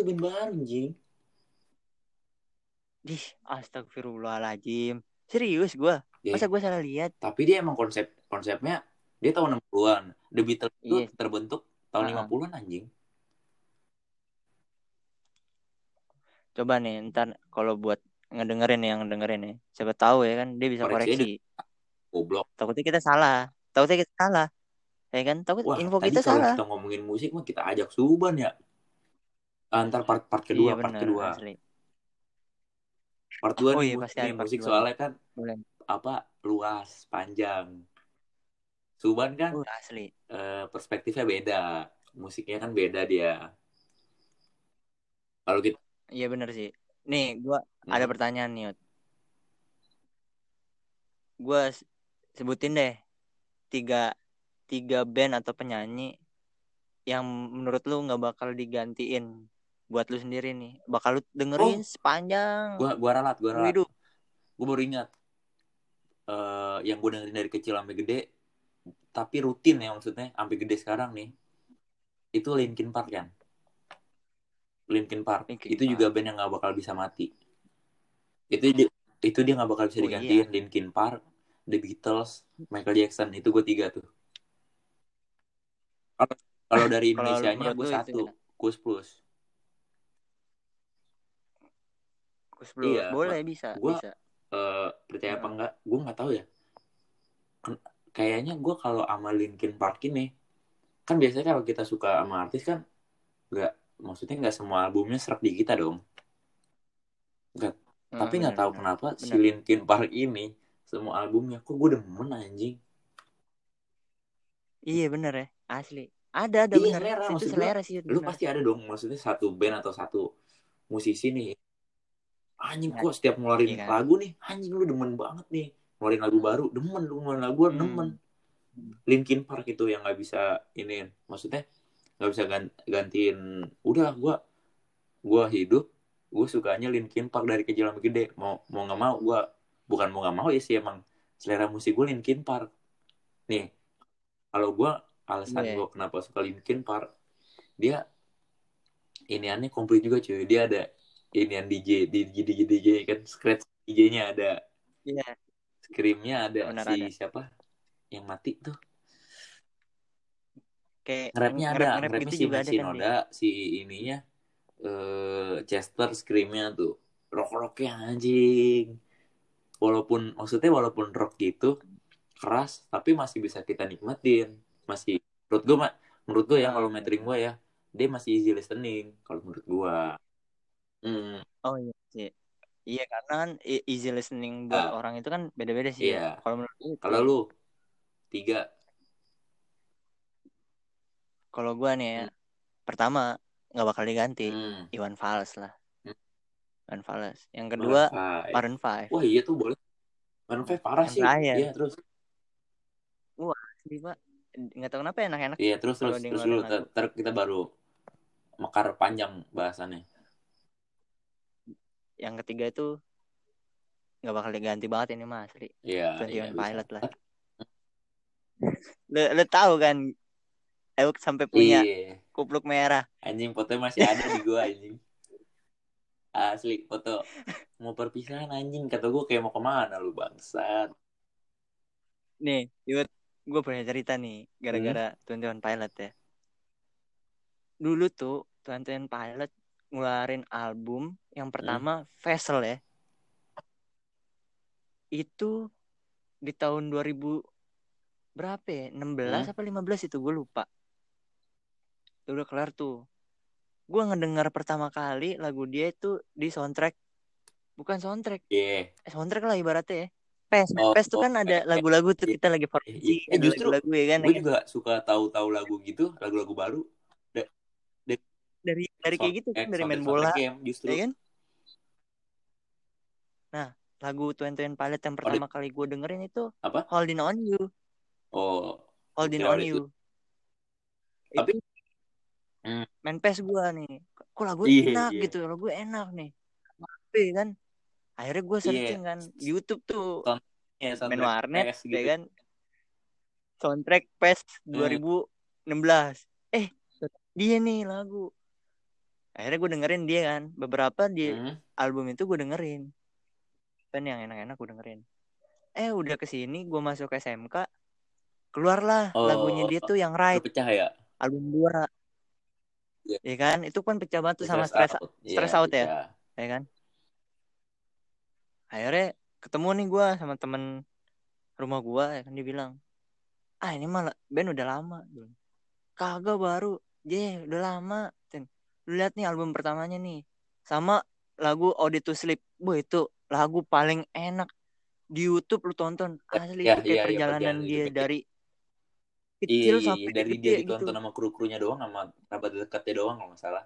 Dih, astagfirullahaladzim. Serius gue. Masa gue salah lihat? Tapi dia emang konsep konsepnya dia tahun enam puluhan. The Beatles itu yes. terbentuk tahun uh-huh. lima puluhan anjing. Coba nih ntar kalau buat ngedengerin yang dengerin ya. Siapa tahu ya kan dia bisa koreksi. Goblok. Di... Takutnya kita salah. Takutnya kita salah. Ya kan? Takut wah, info kita salah. Kita ngomongin musik mah kita ajak Suban ya. Antar part part kedua, iya, part bener, kedua. Asli. Part dua oh, iya, musik, musik soalnya kan boleh. Apa luas, panjang. Suban kan uh, asli. Eh, perspektifnya beda. Musiknya kan beda dia. Kalau kita iya benar sih. Nih, gua hmm. ada pertanyaan nih. Gua sebutin deh tiga tiga band atau penyanyi yang menurut lu nggak bakal digantiin buat lu sendiri nih. Bakal lu dengerin oh. sepanjang. Gua gua ralat, gua ralat. Hidup. Gua baru ingat. Uh, yang gua dengerin dari kecil sampai gede tapi rutin ya maksudnya sampai gede sekarang nih. Itu Linkin Park kan. Linkin Park Linkin itu Park. Juga band yang nggak bakal bisa mati itu di, itu dia nggak bakal bisa digantiin. Oh, iya. Linkin Park, The Beatles, Michael Jackson itu gue tiga tuh. Kalau dari Indonesia nya gue satu Kus Plus. Kus Plus iya, boleh bisa gua, bisa uh, percaya apa enggak gue nggak tahu ya. Ken- kayaknya gue kalau sama Linkin Park ini kan biasanya kalau kita suka sama artis kan nggak maksudnya nggak semua albumnya serak di kita dong. Nggak. Nah, tapi nggak tahu bener. Kenapa bener. Si Linkin Park ini semua albumnya kok gue demen anjing. Iya bener ya asli. Ada ada iya, bener. Selera, itu selera sih. Lu bener. Pasti ada dong maksudnya satu band atau satu musisi nih. Anjing nah, kok setiap ngeluarin iya, lagu nih anjing lu demen banget nih. Ngeluarin lagu baru demen lu ngeluarin lagu hmm. demen. Linkin Park itu yang nggak bisa ini maksudnya. Gak bisa gantiin. Udah gue Gue hidup gue sukanya Linkin Park dari kecil sampai gede. Mau mau gak mau gue bukan mau gak mau ya sih emang selera musik gue Linkin Park. Nih kalau gue alasan yeah. gue kenapa suka Linkin Park dia iniannya komplit juga cuy. Dia ada inian D J D J D J, D J kan scratch D J nya ada yeah. Screamnya ada. Bener, si ada. Siapa yang mati tuh kayak nge-rapnya ada, nge-rapnya gitu si Machinoda, kan, si ininya uh, Chester screamnya tuh rock-rocknya anjing. Walaupun, maksudnya walaupun rock gitu keras, tapi masih bisa kita nikmatin. Masih, menurut gue, menurut gue ya kalau metering gue ya dia masih easy listening, kalau menurut gue mm. Oh iya sih. Iya karena kan easy listening buat uh, orang itu kan beda-beda sih iya. ya. Kalau menurut gue kalau lu, tiga kalau gue nih ya, hmm. pertama nggak bakal diganti hmm. Iwan Fals lah. hmm. Iwan Fals. Yang kedua Maroon five. Wah iya tuh boleh. Maroon five parah yang sih. Iya terus. Wah sih pak. Nggak tahu kenapa enak-enak. Iya terus terus terus dulu. Terus kita baru mekar panjang bahasannya. Yang ketiga itu nggak bakal diganti banget ini mas. Iya. Iwan Pilot lah. Lo lo tahu kan? Ewok sampai punya iya. kupluk merah. Anjing foto masih ada di gua anjing. Asli foto mau perpisahan anjing kata gua kayak mau kemana lu bangsat. Nih, yuk gua punya cerita nih gara-gara hmm? Twenty One Pilot ya. Dulu tuh Twenty One Pilot ngeluarin album yang pertama hmm? Vessel ya. Itu di tahun dua ribu berapa ya? enam belas hmm? apa lima belas itu gua lupa. Udah kelar tuh. Gue ngedengar pertama kali lagu dia itu di soundtrack. Bukan soundtrack yeah. eh, soundtrack lah ibaratnya ya. P E S oh, P E S oh, tuh kan oh, ada lagu-lagu tuh yeah. kita lagi forensik yeah. eh, justru lagu ya kan. Gue juga suka tahu-tahu lagu gitu. Lagu-lagu baru da- da- Dari dari so- kayak gitu kan. Dari main bola game, justru. Ya kan. Nah lagu Twenty One Pilot yang pertama Hold kali gue dengerin itu apa? Holding On You. Oh, Holding On You. Tapi itu, mm. main P E S gue nih, kok lagu yeah, enak yeah. gitu, lagu enak nih. Tapi kan akhirnya gue searching yeah. kan YouTube tuh Sound, yeah, main warnet gitu. Ya kan soundtrack P E S dua ribu enam belas. Mm. Eh, dia nih lagu. Akhirnya gue dengerin dia kan, beberapa di mm. album itu gue dengerin. Kan yang enak-enak gue dengerin. Eh udah kesini gue masuk S M K, keluarlah oh, lagunya dia tuh yang Right. Pecah ya? Album dua. Iya yeah. kan? Itu kan pecah banget sama Stress Out, yeah, stress out yeah. ya. Iya kan? Akhirnya ketemu nih gue sama temen rumah gue, ya kan dia bilang, ah ini malah band udah lama. Kagak baru, jeh udah lama. Lu lihat nih album pertamanya nih, sama lagu Ode to Sleep. Wah itu lagu paling enak di YouTube, lu tonton asli ya, itu kayak ya, perjalanan ya, dia dari kecil iya, sampai iya, dari dia ditonton gitu. Sama kru-krunya doang, sama kerabat dekatnya doang kalau nggak salah.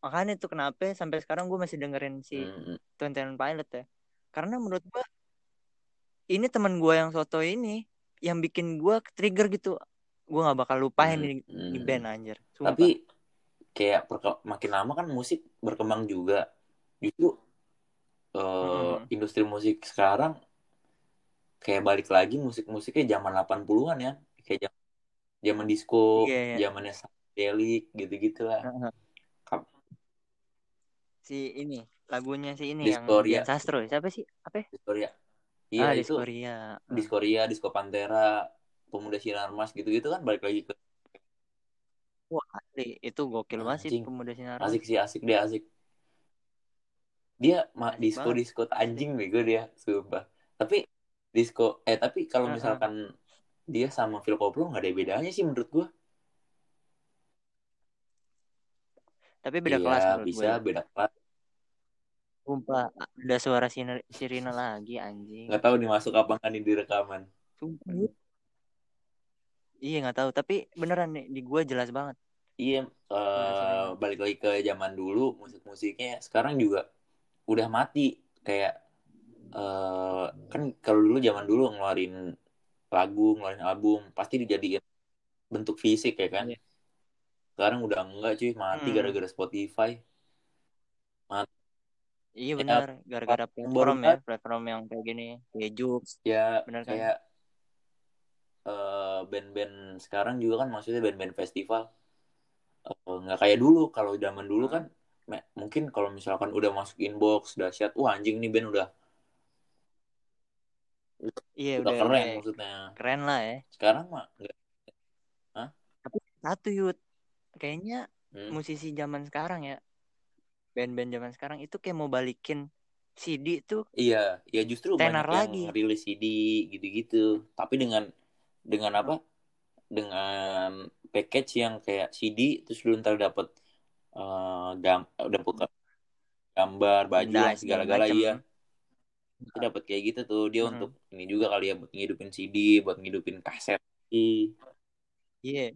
Makanya itu kenapa sampai sekarang gue masih dengerin si hmm. Twenty One Pilot ya, karena menurut gue ini teman gue yang soto ini yang bikin gue trigger gitu, gue nggak bakal lupain hmm. di, di band anjir. Sumpah. Tapi kayak perke- makin lama kan musik berkembang juga. Justru uh, hmm. industri musik sekarang kayak balik lagi musik-musiknya zaman delapan puluhan ya. Kayak zaman, zaman disco, yeah, yeah. zamannya psychedelic gitu-gitu lah. Uh-huh. Kap- si ini, lagunya si ini Discoria. Yang Sastro. Siapa sih? Apa? Discoria. Iya ah, itu. Discoria. Discoria, Disco Pantera, Pemuda Sinar Mas gitu-gitu kan balik lagi ke. Wah, asli. Itu gokil banget sih Pemuda Sinar Mas. Asik sih, asik dia asik. Dia mah disco-disco anjing bego dia, sumpah. Tapi disco eh tapi kalau uh-huh. misalkan dia sama Phil Koplo enggak ada bedanya sih menurut gua. Tapi beda iya, kelas menurut bisa, gue. Bisa beda kelas. Sumpah, ada suara sinar sirine lagi anjing. Enggak tahu dimasuk apa enggak di rekaman. Sumpah. Iya enggak tahu, tapi beneran nih di gua jelas banget. Iya, uh, balik lagi ke zaman dulu musik-musiknya sekarang juga udah mati kayak uh, kan kalau dulu zaman dulu ngeluarin lagu ngeluarin album pasti dijadiin bentuk fisik ya kan yeah. sekarang udah enggak cuy mati hmm. gara-gara Spotify mati. Iya benar ya, gara-gara platform ya platform yang kayak gini kayak Joox ya benar kayak kan? uh, band-band sekarang juga kan maksudnya band-band festival nggak uh, kayak dulu kalau zaman dulu kan mungkin kalau misalkan udah masuk inbox dahsyat, wah anjing nih band udah iya udah, udah keren ya. Maksudnya keren lah ya sekarang mah enggak. Hah? Tapi satu Yud kayaknya hmm? musisi zaman sekarang ya band-band zaman sekarang itu kayak mau balikin C D tuh iya ya justru tenar lagi rilis C D gitu-gitu tapi dengan dengan apa dengan package yang kayak C D terus lu ntar dapet Uh, gam- udah buka gambar baju nah, segala-gala iya itu dapat kayak gitu tuh dia hmm. untuk ini juga kali ya buat ngidupin C D buat ngidupin kaset iya yeah.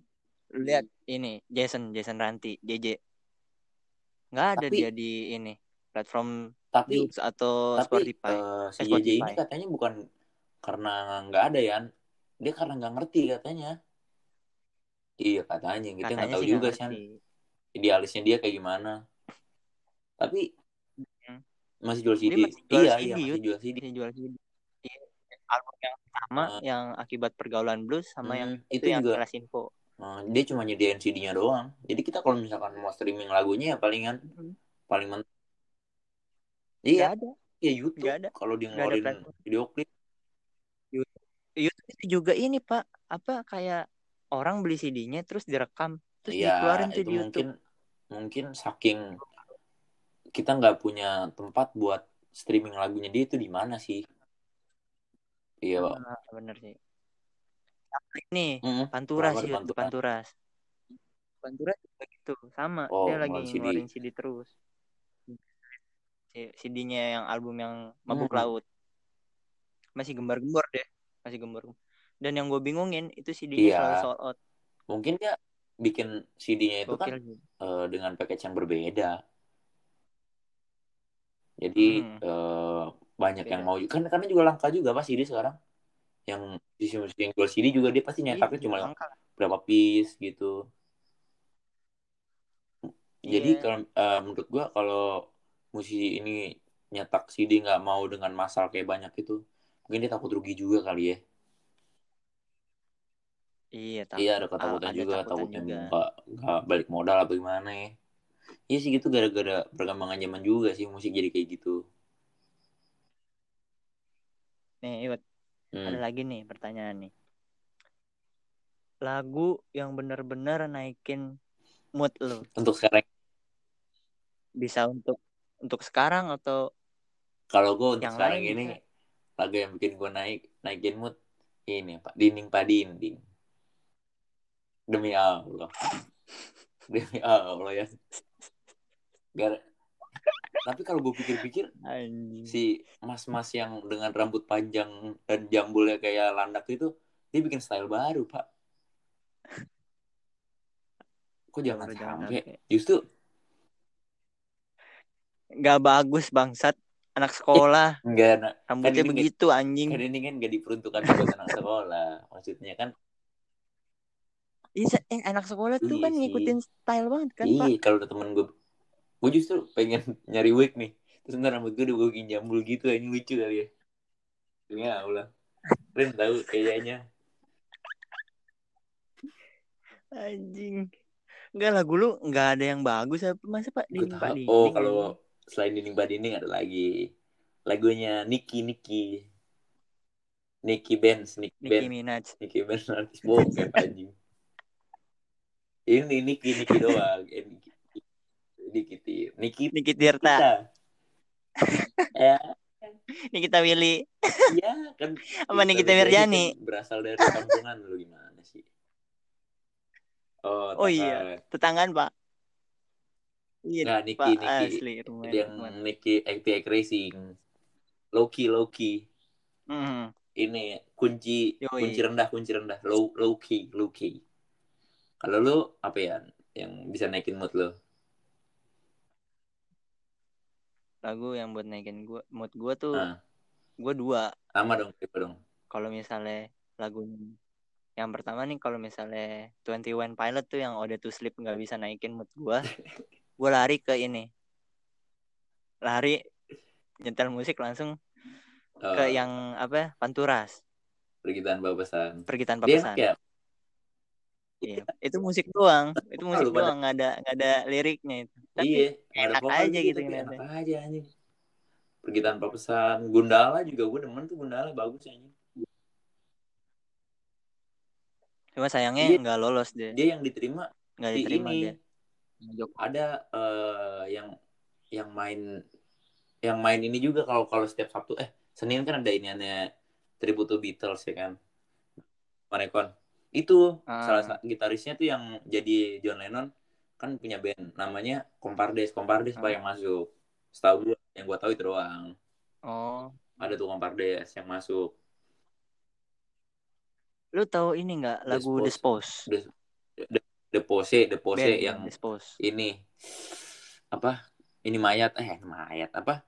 Lihat ini Jason Jason Ranti J J nggak ada tapi, dia di ini platform tapi Jux atau tapi, Spotify uh, si eh, Spotify. J J ini katanya bukan karena nggak ada ya dia karena nggak ngerti katanya iya katanya kita gitu, nggak tahu juga sih idealisnya dia kayak gimana tapi hmm. masih jual C D masih jual iya C D, iya masih jual C D masih jual C D album yang sama uh, yang akibat pergaulan blues sama hmm, yang itu, itu yang keras info uh, dia cuma nyediain C D-nya doang jadi kita kalau misalkan mau streaming lagunya ya palingan hmm. paling men iya ada ya YouTube kalau dia ngeluarin video klip YouTube. YouTube itu juga ini pak apa kayak orang beli C D-nya terus direkam terus ya, dikeluarin tuh di YouTube. Mungkin saking kita nggak punya tempat buat streaming lagunya dia itu di mana sih? Iya, Pak. Nah, bener sih. Ini mm-hmm. Panturas sih, Panturas. Panturas. Panturas gitu, sama. Oh, dia lagi ngeluarin C D terus. C D-nya yang album yang Mabuk hmm. Laut. Masih gembar-gembor deh, masih gembar. Dan yang gue bingungin itu C D-nya ya. Selalu sold out. Mungkin ya bikin C D-nya itu Bukil. Kan uh, dengan package yang berbeda. Jadi hmm. uh, banyak yeah. yang mau kan, karena juga langka juga Pak C D sekarang. Yang musisi-musisi yang jual C D juga dia pasti nyetaknya yeah, cuma langka. Berapa piece gitu. Jadi yeah. kalau uh, menurut gua kalau musisi ini nyetak C D nggak mau dengan masalah kayak banyak itu, mungkin dia takut rugi juga kali ya. Iya, takut. Iya, ada ketakutan ah, juga, ada takutnya nggak nggak balik modal apa gimana ya. Iya sih gitu, gara-gara perkembangan zaman juga sih musik jadi kayak gitu. Nih, Iwet, hmm. ada lagi nih pertanyaan nih. Lagu yang benar-benar naikin mood lo. Untuk sekarang. Bisa untuk untuk sekarang atau kalau gue untuk sekarang lain, ini ya? Lagu yang bikin gue naik naikin mood ini Pak Dinding Pak Dinding demi Allah demi Allah ya Gar- tapi kalau gue pikir-pikir si mas-mas yang dengan rambut panjang dan jambulnya kayak landak itu dia bikin style baru Pak. Kok jangan sampai justru nggak bagus bangsat anak sekolah. Enggak, rambut kan begitu begini, anjing. Kan ini kan nggak diperuntukkan buat anak sekolah. Maksudnya kan iya, eh, anak sekolah tuh iya, kan ngikutin iya. style banget kan iya, Pak. Iya, kalau ada temen gue gue justru pengen nyari wig nih. Terus ntar rambut gue gue gini jambul gitu anjing, lucu kali ya. Ya Allah. Keren tahu kayaknya. Anjing. Enggak lah, gue lu enggak ada yang bagus apa masa Pak di Pak. Oh, kalau selain Dinding Badinding ada lagi lagunya Nicki Nicki Nicki Benz Nicki Benz Nicki Benz artis bokep anjing ini Nicki Nicki doang Nicki Nicki Nicki Tirta ya Nikita Willy ya kan sama Nikita Mirjani berasal dari kampungan lu gimana sih. Oh, oh iya tetanggaan Pak. Iya, nah, Niki, Niki, yang Niki X T X Racing, Loki, Loki, mm. ini kunci, Yoi. kunci rendah, kunci rendah, low, low key, low key. Kalau lo apa ya, yang bisa naikin mood lo? Lagu yang buat naikin gua, mood gua tuh, ah. gua dua. Sama dong, tipe dong. Kalau misalnya lagunya, yang pertama nih kalau misalnya Twenty One Pilot tuh yang Ode to Sleep nggak bisa naikin mood gua. Gue lari ke ini, lari nyetel musik langsung oh. ke yang apa Panturas. Pergitaan Bapesan. Pergitaan Bapesan. Iya. Ya. Itu musik doang, itu musik oh, doang nggak ada nggak ada liriknya itu. Tapi iya, enak aja gitu kan. Enak aja anjing. Pergitaan Bapesan. Gundala juga gue demen tuh Gundala bagus anjing. Cuma sayangnya nggak lolos deh. Dia yang diterima nggak diterima ini. Dia. Ada uh, yang yang main yang main ini juga kalau kalau setiap Sabtu eh Senin kan ada iniannya Tribute to Beatles ya kan Marekon itu ah. salah satu gitarisnya tuh yang jadi John Lennon kan punya band namanya Kompardes Kompardes ah. yang masuk setahu gue yang gue tahu itu doang. Oh ada tuh Kompardes yang masuk. Lu tahu ini nggak lagu The Spouse? The Spouse The, The... The Pose, The Pose ben, yang dispose. Ini apa? Ini mayat eh mayat apa?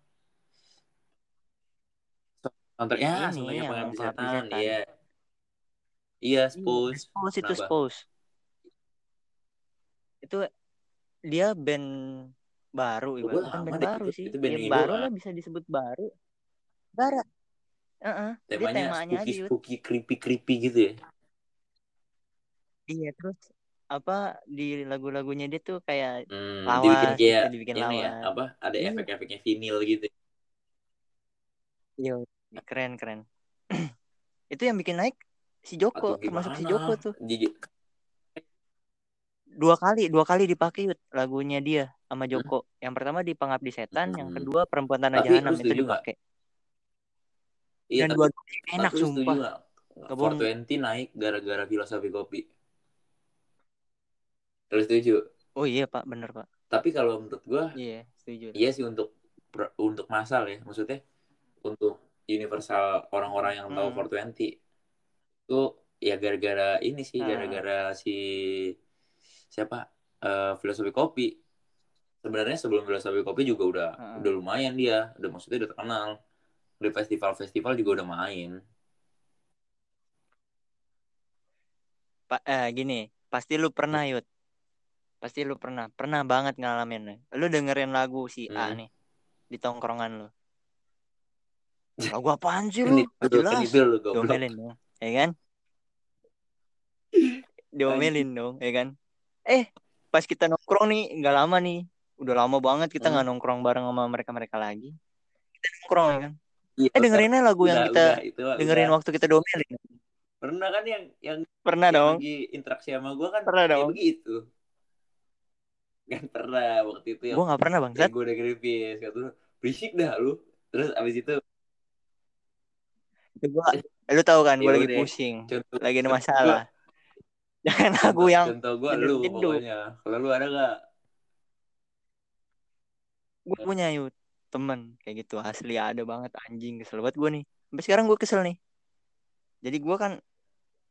Soundtracknya soundtracknya pengabdi setan, iya. Iya, Spouse. Spouse itu Spouse. Itu dia band baru ibaratnya kan band baru sih. Itu band baru lah bisa disebut baru. Baru. Heeh. Temanya spooky, creepy-creepy gitu ya. Iya, terus apa di lagu-lagunya dia tuh kayak hmm, lawas kayak dibikin lawas ya, apa ada hmm. efek-efeknya vinil gitu. Yo, keren keren. Itu yang bikin naik si Joko, termasuk si Joko tuh. Jadi dua kali, dua kali dipakai lagunya dia sama Joko. Hmm? Yang pertama di Pengabdi Setan, hmm. yang kedua Perempuan Tanah Jahanam itu dipakai. Iya, dan dua enak sumpah. four twenty naik gara-gara Filosofi Kopi. Terus setuju. Oh iya Pak, benar Pak. Tapi kalau menurut gue, iya setuju. Iya sih untuk untuk masal ya, maksudnya untuk universal orang-orang yang tahu hmm. four twenty itu ya gara-gara ini sih, hmm. gara-gara si siapa uh, Filosofi Kopi sebenarnya sebelum Belasawi Kopi juga udah hmm. udah lumayan dia, udah maksudnya udah terkenal. Di festival-festival juga udah main. Pa, eh, gini, pasti lu pernah Yud. Pasti lu pernah, pernah banget ngalamin. Lu dengerin lagu si hmm. A nih di tongkrongan lu. Lagu apaan sih lu? Jelas. Domelin dong, ya kan? Domelin dong, ya kan? Eh, pas kita nongkrong nih, nggak lama nih. Udah lama banget kita nggak hmm. nongkrong bareng sama mereka-mereka lagi. Kita nongkrong, ya kan? Ya, eh, dengerinnya lagu udah, yang kita udah, itu, dengerin udah. Waktu kita domelin. Pernah kan yang yang pernah yang dong. Lagi interaksi sama gue kan pernah dong. Begitu. Kan pernah waktu itu. Gue nggak pernah bang. Gue udah gripis, kata berisik dah lu. Terus abis itu gua, lu tahu kan gue lagi pusing, contoh, lagi ada masalah. Jangan lagu yang contoh gue lu pokoknya. Kalau lu ada nggak? Gue punya Yud temen kayak gitu asli ada banget anjing, kesel banget gue nih. Sampai sekarang gue kesel nih. Jadi gue kan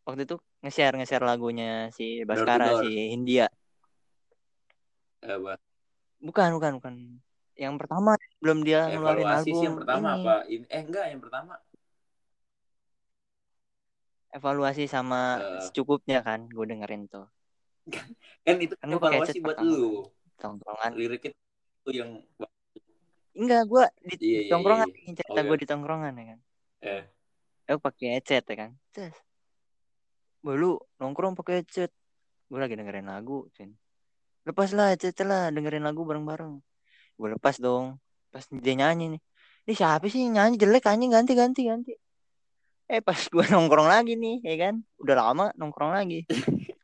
waktu itu nge-share nge-share lagunya si Baskara door door. Si Hindia. Eh, bukan bukan bukan. Yang pertama belum dia ngeluarin album. Yang pertama ini. Apa? Eh enggak yang pertama. Evaluasi sama uh, secukupnya kan gue dengerin tuh kan, kan itu kan evaluasi buat lu tongkrongan lirik itu yang enggak gue di, yeah, di tongkrongan yeah, yeah. cerita okay. Gue di tongkrongan ya kan eh yeah. pakai headset ya kan terus baru nongkrong pakai headset gue lagi dengerin lagu Cin. Lepas lah headset lah dengerin lagu bareng-bareng gue lepas dong pas dia nyanyi nih ini siapa sih nyanyi jelek anjing ganti ganti ganti Eh pas gue nongkrong lagi nih, ya kan? Udah lama nongkrong lagi.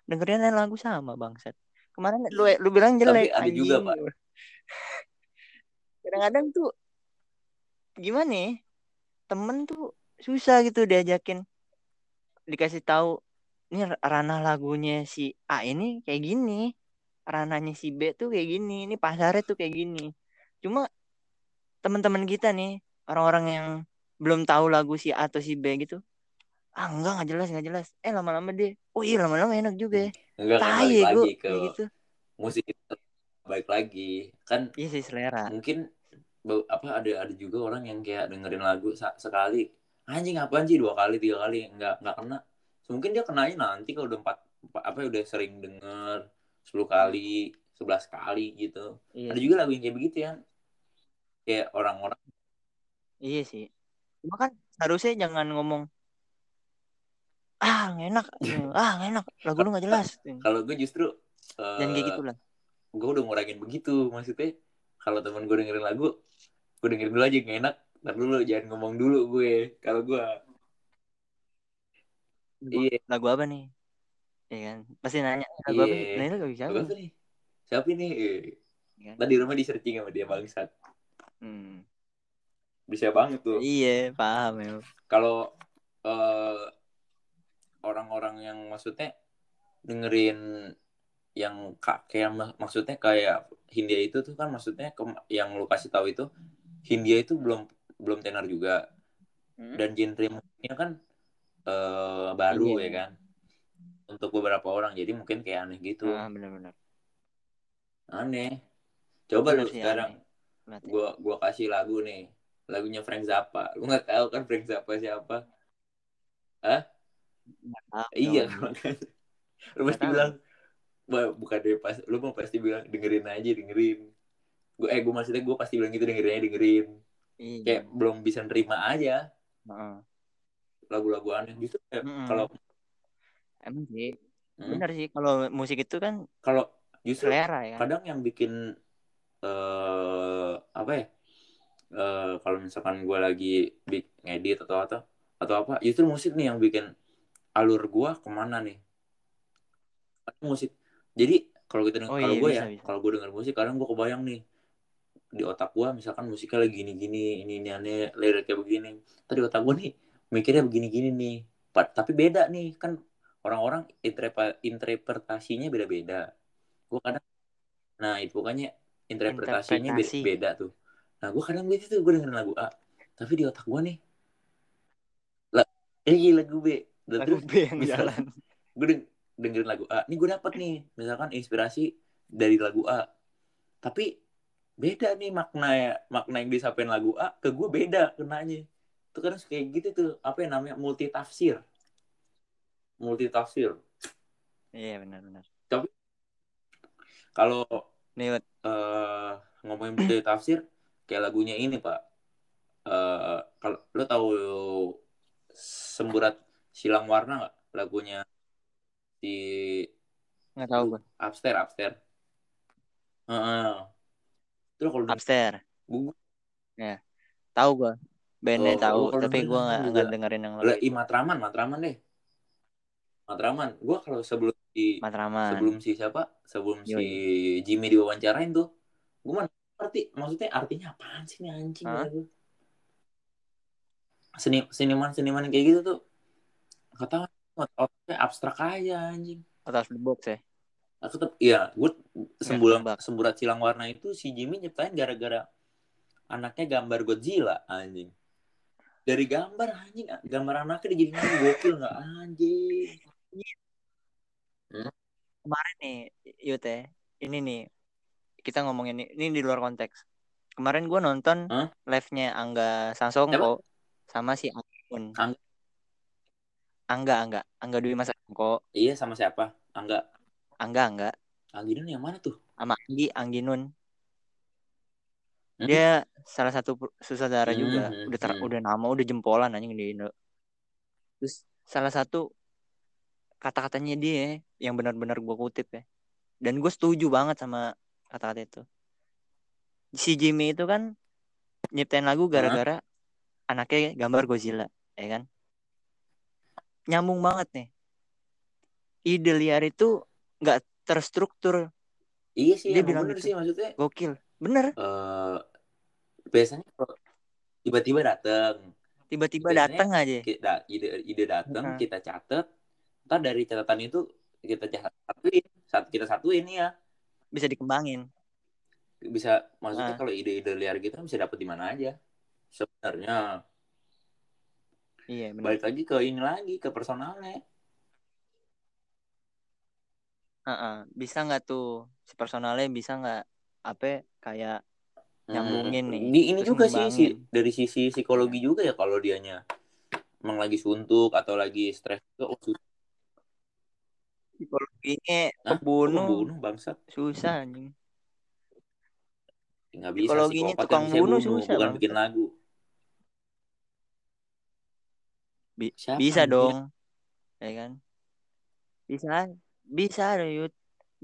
Dengerin lagu sama bangsat. Kemarin lu lu bilang jelek. Tapi ada anjing. Juga pak. Kadang-kadang tuh gimana nih? Temen tuh susah gitu diajakin, dikasih tahu. Ini ranah lagunya si A ini kayak gini, ranahnya si B tuh kayak gini, ini pasarnya tuh kayak gini. Cuma teman-teman kita nih orang-orang yang belum tahu lagu si A atau si B gitu. Ah enggak, enggak jelas, enggak jelas. Eh lama-lama deh. Oh iya lama-lama enak juga ya. Enggak, balik lagi ke gitu. Musik itu baik lagi. Kan iya sih selera. Mungkin apa ada ada juga orang yang kayak dengerin lagu sekali. Anjing apaan sih dua kali, tiga kali enggak enggak kena. Mungkin dia kenanya nanti kalau udah empat apa udah sering denger sepuluh kali, sebelas kali gitu. Iya. Ada juga lagu yang kayak begitu ya. Kayak orang-orang. Iya sih. Cuma kan harusnya jangan ngomong ah enak ah enak lagu lu nggak jelas. Kalau gue justru uh, dan kayak gitulah gue udah ngurangin begitu maksudnya kalau teman gue dengerin lagu gue dengerin dulu aja nggak enak ntar dulu jangan ngomong dulu gue kalau gue iya lagu apa nih iya kan pasti nanya lagu apa nih lagu siapa lagu nih siapa nih tadi rumah di searching sama dia bangsat hmm. Bisa banget tuh. Iya, paham ya. Kalau uh, orang-orang yang maksudnya dengerin yang kayak maksudnya kayak Hindia itu tuh kan maksudnya ke- yang lu kasih tahu itu Hindia itu belum belum tenar juga. Hmm? Dan genre musiknya kan uh, baru iya. Ya kan. Untuk beberapa orang jadi mungkin kayak aneh gitu. Ah, benar-benar. Aneh. Coba bener lu sekarang aneh. gua gua kasih lagu nih. Lagunya Frank Zappa. Lu gak tahu kan Frank Zappa siapa? Hah? Tahu, iya kan. Lu pasti tahu. Bilang bukan deh pas lu mau pasti bilang dengerin aja dengerin. Gue eh gue maksudnya gue pasti bilang gitu dengerin aja dengerin. Iya. Kayak belum bisa nerima aja. Heeh. Lagu-lagu aneh gitu kayak kalau emang sih hmm? Benar sih kalau musik itu kan kalau justru selera ya. Kadang yang bikin uh, apa ya? Uh, kalau misalkan gue lagi big ngedit atau atau atau apa, justru musik nih yang bikin alur gue kemana nih? Musik. Jadi kalau kita denger, oh, kalau iya, gue ya, kalau gue denger musik, kadang gue kebayang nih di otak gue, misalkan musiknya lagi gini-gini, ini ini aneh, liriknya begini. Tadi otak gue nih mikirnya begini-gini nih, tapi beda nih kan orang-orang interpre- interpretasinya beda-beda. Gue kadang, nah itu pokoknya interpretasinya Interpretasi. beda tuh. Nah gue kadang gitu tuh gue dengerin lagu A tapi di otak gue nih la eh lagu B dan lagu B yang jalan gue deng- dengerin lagu A nih gue dapet nih misalkan inspirasi dari lagu A tapi beda nih makna makna yang disampaikan lagu A ke gue beda kenanya. Itu kan kayak gitu tuh, apa yang namanya multitafsir. Multitafsir. Iya benar-benar. Tapi kalau nih uh, ngomongin multitafsir kayak lagunya ini, Pak. Uh, kalau lo tahu Semburat Silang Warna nggak? Lagunya di nggak tahu gue. Upstairs, upstairs. Uh-uh. Terus kalau upstairs, gue ya tahu gue. Bandnya oh, tahu, oh, tapi gue nggak nggak dengerin yang lain. Matraman, Matraman deh. Matraman, gue kalau sebelum si Matraman. sebelum si siapa, sebelum Yui. si Jimmy diwawancarain tuh, gue mana ngerti, maksudnya artinya apaan sih nih anjing gitu. Seni seniman-seniman kayak gitu tuh, nggak tahu, otaknya abstrak aja anjing. Atas the box ya. Aku tetap, ya, gue sembulan Semburat Silang Warna itu si Jimmy nyiptain gara-gara anaknya gambar Godzilla anjing. Dari gambar anjing, gambar anaknya dijadiin gokil nggak anjing. Hmm? Kemarin nih, Yute, ini nih kita ngomongin ini di luar konteks. Kemarin gue nonton huh? live-nya Angga Sasongko sama si Anggun. Angga, Angga, Angga, Angga Dwi Mas Sasongko. Iya sama siapa? Angga, Angga, Angga. Angginun yang mana tuh? Sama Anggi, Angginun. Hmm? Dia salah satu sutradara hmm, juga hmm, udah ter, hmm. udah nama udah jempolan anjing di Indo. Terus salah satu kata-katanya dia yang benar-benar gue kutip ya, dan gue setuju banget sama kata-kata itu. Si Jimmy itu kan nyiptain lagu gara-gara huh? anaknya gambar Godzilla, ya kan? Nyambung banget nih. Ide liar itu nggak terstruktur. Iya sih, dia bilang bener gitu sih maksudnya. Gokil, bener. Uh... biasanya kalau tiba-tiba datang tiba-tiba datang aja kita, ide ide datang uh-huh. kita catat, ntar dari catatan itu kita satuin saat kita satuin ya bisa dikembangin, bisa maksudnya uh. kalau ide-ide liar gitu kan bisa dapat di mana aja sebenarnya. Iya benar. Balik lagi ke ini lagi ke personalnya. Uh-uh. Bisa nggak tuh si personalnya bisa nggak apa kayak nyambungin nih. Di, ini juga sih si, dari sisi psikologi ya. Juga ya kalau dianya emang lagi suntuk atau lagi stres itu oh, psikologinya pembunuh, pembunuh bangsat susah anjing. Enggak bisa psikologinya tukang bunuh, bunuh susah bukan bang. Bikin lagu. Bi- bisa anjing? Dong. Ya kan? Bisa bisa Yud.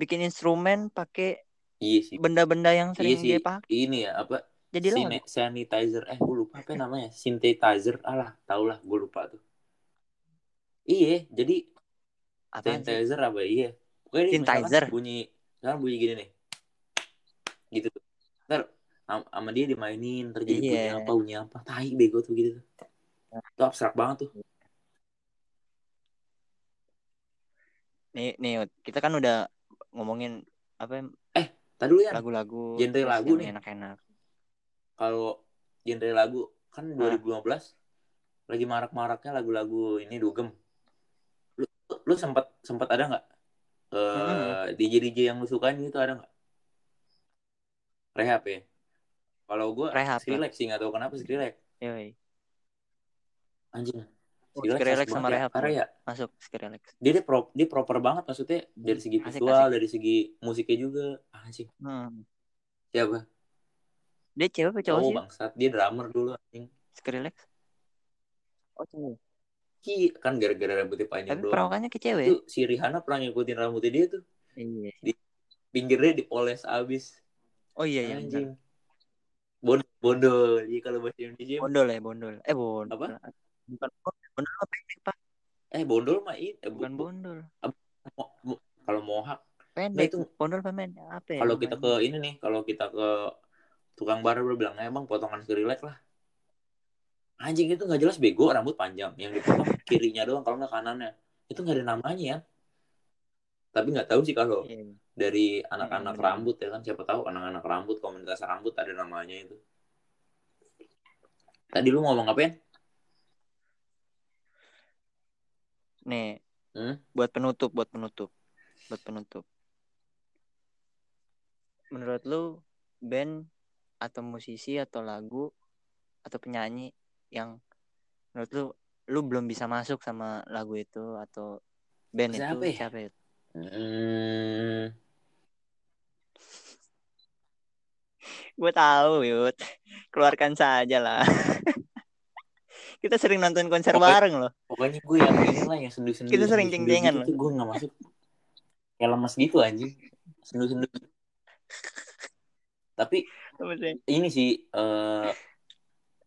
Bikin instrumen pakai iya sih. Benda-benda yang sering iya sih. Dia pakai. Ini ya apa? Jadi Sine- sanitizer eh gue lupa apa namanya? Synthesizer. Alah, taulah gue lupa tuh. Iya, jadi apaan sanitizer sih? Apa iya? Pokoknya synthesizer bunyi kan bunyi gini nih. Gitu tuh. Entar sama dia dimainin terjadi iya. bunyi apa bunyi apa. Tai bego tuh gitu tuh. Itu abstrak banget tuh. Nih, nih kita kan udah ngomongin apa eh tadi dulu ya lagu-lagu genre lagu nih enak-enak. Kalau genre lagu kan dua ribu lima belas ah. lagi marak-maraknya lagu-lagu ini dugem. Lu lu sempat sempat ada nggak eh hmm. D J D J yang lu sukain gitu ada nggak? Rehab ya. Kalau gue Skrillex sih nggak tahu kenapa Skrillex. Yoi. Anjing. Skrillex, Skrillex sama Rehab ya. Masuk Skrillex. Dia dia, pro, dia proper banget maksudnya dari segi visual, asik, asik. Dari segi musiknya juga. Anjing. Hmm. Siapa? Dia cewek apa cowok sih? Oh, bangsat. Dia drummer dulu anjing. Skrillex. Oh, cewek. Ki kan gara-gara rambutnya panjang doang. Tapi perawakannya ke cewek. Itu si Rihanna pernah ngikutin rambutnya dia tuh. Iya. Di pinggirnya dipoles abis. Oh iya ya anjing. Bond, bondol. Jadi kalau bahasa Indonesia bondol ya, bondol. Eh, bondol. Apa? Bukan bondol apa pendek pak? Eh bondol mah itu eh, bukan bondol. Mo- mo- kalau mohak pendek nah, itu bondol pendek apa? Ya, kalau kita ke ini nih, kalau kita ke tukang barber bilang emang potongan Skrillex lah. Anjing itu nggak jelas bego, rambut panjang yang dipotong kirinya doang kalau nggak kanannya itu nggak ada namanya ya. Tapi nggak tahu sih kalau yeah. dari anak-anak yeah. rambut ya kan siapa tahu anak-anak rambut komunitas rambut ada namanya itu. Tadi lu ngomong ngapain? Nih, hmm? buat penutup, buat penutup, buat penutup. Menurut lu band atau musisi atau lagu atau penyanyi yang menurut lu lu belum bisa masuk sama lagu itu atau band siapa itu ya? Siapa itu? Hmm. Gue tahu, Yud. Keluarkan saja lah. Kita sering nonton konser pokoknya, bareng loh. Pokoknya gue yang ini lah, yang sendu-sendu. Kita sering ceng-cengan loh. Gue nggak masuk. Kayak lemas gitu anjing. Sendu-sendu. Tapi ini sih uh,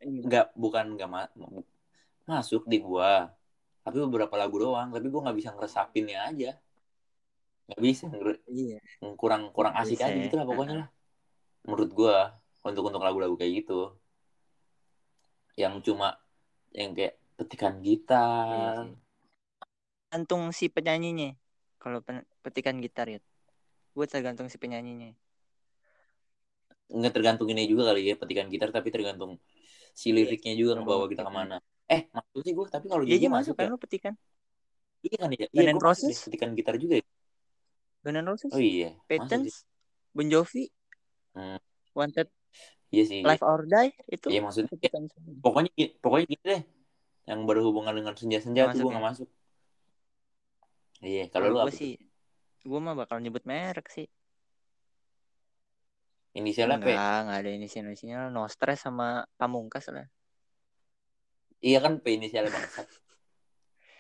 nggak bukan nggak ma- masuk di gue. Tapi beberapa lagu doang. Tapi gue nggak bisa ngeresapinnya aja. Nggak bisa. Iya. Kurang kurang asik bisa aja gitu lah pokoknya lah. Menurut gue untuk untuk lagu-lagu kayak gitu. Yang cuma yang kayak petikan gitar. Tergantung si penyanyinya. Kalau pen- petikan gitar ya, gue tergantung si penyanyinya. Nggak tergantung ini juga kali ya, petikan gitar, tapi tergantung si liriknya juga ya, ngebawa kita kemana. Eh masuk sih gue, tapi kalau dia ya, masuk kan ya. Lo petikan. Iya kan ya. Iya gue petikan gitar juga ya. Guns N' Roses. Oh iya. Patents, Bon Jovi, hmm. Wanted. Iya sih. Live or Die itu. Iya maksudnya. Ya, pokoknya pokoknya gitu deh. Yang berhubungan dengan senja-senja itu gue nggak masuk. Iya, kalau lu apa sih? Gue mah bakal nyebut merek sih. Inisialnya apa? Enggak, enggak ada inisial-inisial. No Stress sama Pamungkas lah. Iya kan P inisialnya banget.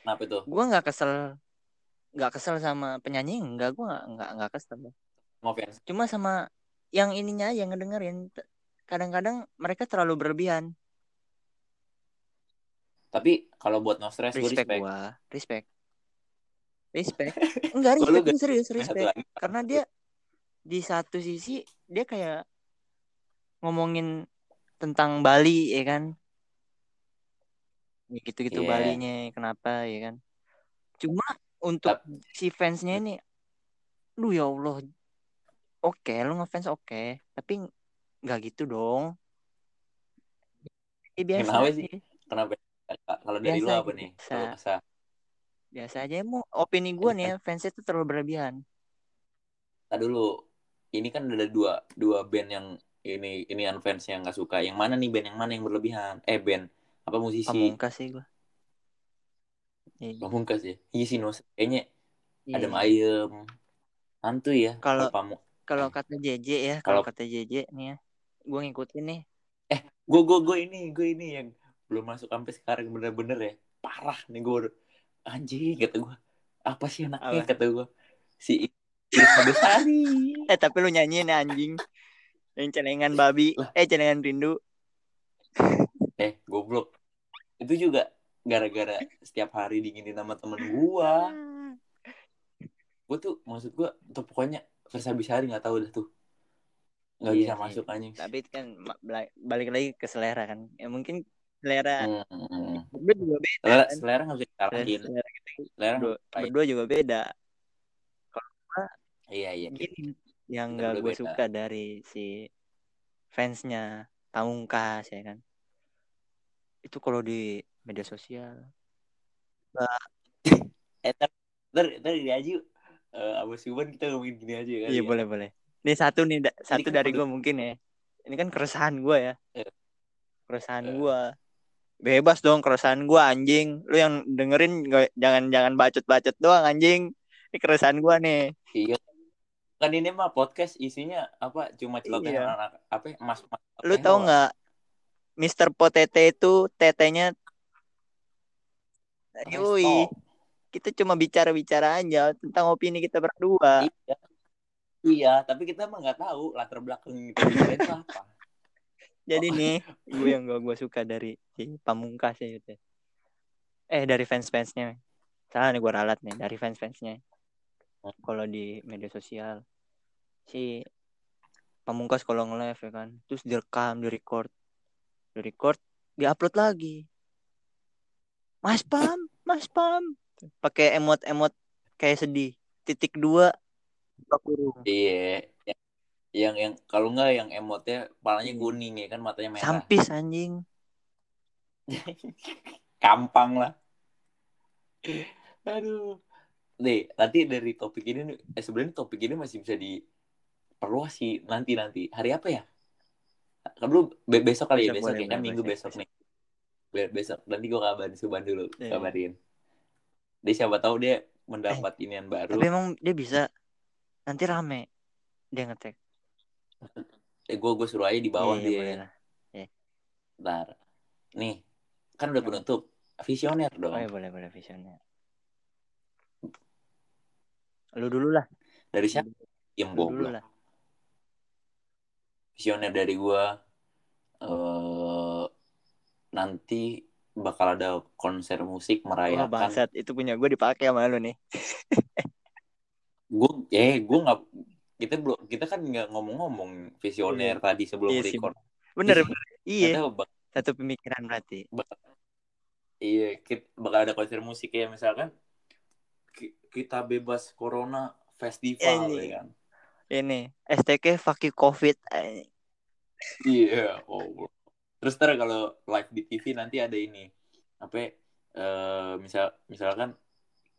Kenapa itu? Gue nggak kesel, nggak kesel sama penyanyi. Enggak, gue nggak nggak kesel. Ngefans. Cuma sama yang ininya yang ngedengerin. Kadang-kadang mereka terlalu berlebihan. Tapi kalau buat No Stress gue respect. Gua. Respect. Respect. Enggak respect, gak, serius respect. Karena dia di satu sisi dia kayak ngomongin tentang Bali ya kan. Gitu-gitu yeah. Balinya kenapa ya kan. Cuma untuk Tap. si fansnya ini lu ya Allah. Oke, okay, lu ngefans oke, okay. Tapi nggak gitu dong. Eh, biasa kenapa sih? Kenapa? Kalau dari lu apa nih? Kalau masa biasa aja emang opini gue nih ya, fansnya tuh terlalu berlebihan. Tadi dulu, ini kan ada dua dua band yang ini ini fans yang nggak suka. Yang mana nih band yang mana yang berlebihan? Eh band apa musisi? Pamungkas sih gue. Pamungkas ya. Iya sih Nos. Kayaknya Adam Ayem, hantu ya. Kalau kalau kata J J ya, kalau kata J J nih ya, gue ngikutin nih. Eh, gue gue gue ini gue ini yang belum masuk sampai sekarang bener-bener ya. Parah nih gue. Anjing kata gue, apa sih anaknya kata gue si Irsa Besari. Eh tapi lu nyanyiin anjing yang celengan babi lah. Eh celengan rindu. Eh goblok. Itu juga gara-gara setiap hari digini sama temen gue. Gue tuh maksud gue tuh pokoknya Irsa Besari nggak tahu dah tuh nggak iya, bisa iya. masuk anjing. Tapi kan balik lagi ke selera kan ya, mungkin selera hmm. berdua juga beda selera, kan? Selera nggak bisa disalahin selera, selera berdua, berdua juga beda. Kalau gue iya, iya. Gini, yang nggak gue beda. Suka dari si fansnya Pamungkas ya kan itu kalau di media sosial bah eter ter ter diaju abis Suban kita ngomongin gini aja kan iya ya? Boleh boleh ini satu nih da- ini satu kan dari gue mungkin ya ini kan keresahan gue ya yeah. keresahan yeah. gue bebas dong keresahan gue anjing. Lu yang dengerin jangan-jangan bacot-bacot doang anjing. Ini keresahan gue nih. Iya. Kan ini mah podcast isinya apa cuma celotehan iya. anak apa mas-mas. Lu tau enggak mister Potete itu tetenya yoi. Kita cuma bicara-bicara aja tentang opini kita berdua. Iya. Iya, tapi kita mah enggak tahu latar belakang kita bicarain apa. Jadi nih, gue yang gak gue suka dari si Pamungkas ya gitu. Eh, dari fans-fansnya. Salah nih gue ralat nih, dari fans-fansnya. Kalau di media sosial. Si Pamungkas kalau nge-live ya kan. Terus direkam, direcord. Direcord, diupload lagi. Mas Pam, Mas Pam. Pakai emot-emot kayak sedih. Titik dua. Iya. Yeah. yang yang kalau enggak yang emotnya palanya kuning ya kan matanya merah. Sampis anjing. Kampang lah. Aduh. Nih, nanti dari topik ini eh sebenarnya topik ini masih bisa diperluas sih nanti-nanti. Hari apa ya? Belum be- besok kali ya, besok, besok boleh, kayaknya boleh, minggu boleh, besok boleh. Nih. Be- besok nanti gue kabarin Subhan dulu, yeah. kabarin. Dia siapa tahu dia mendapat eh, inian baru. Tapi emang dia bisa. Nanti rame dia ngetek. eh gue gue suruh aja di bawah yeah, dia. Iya. Yeah. Ntar. Nih, kan udah penutup. Visioner dong. Oh, ya boleh boleh visioner. Lu dulu lah. Dari siapa? Yang goblok. Visioner dari gue, uh, nanti bakal ada konser musik merayakan. Wah bangsat, itu punya gue dipakai sama lu nih. gue, eh gue nggak, kita belum, kita kan nggak ngomong-ngomong visioner hmm. tadi sebelum iya record. Bener, bener. Iya. Bak- Satu pemikiran berarti. Bak- iya, kita, bakal ada konser musik ya misalkan. Ki- kita bebas corona festival ya kan. Ini S T K fakir COVID. Iya, yeah. oh. Terus ntar kalau live di T V nanti ada ini apa? Uh, misal misalkan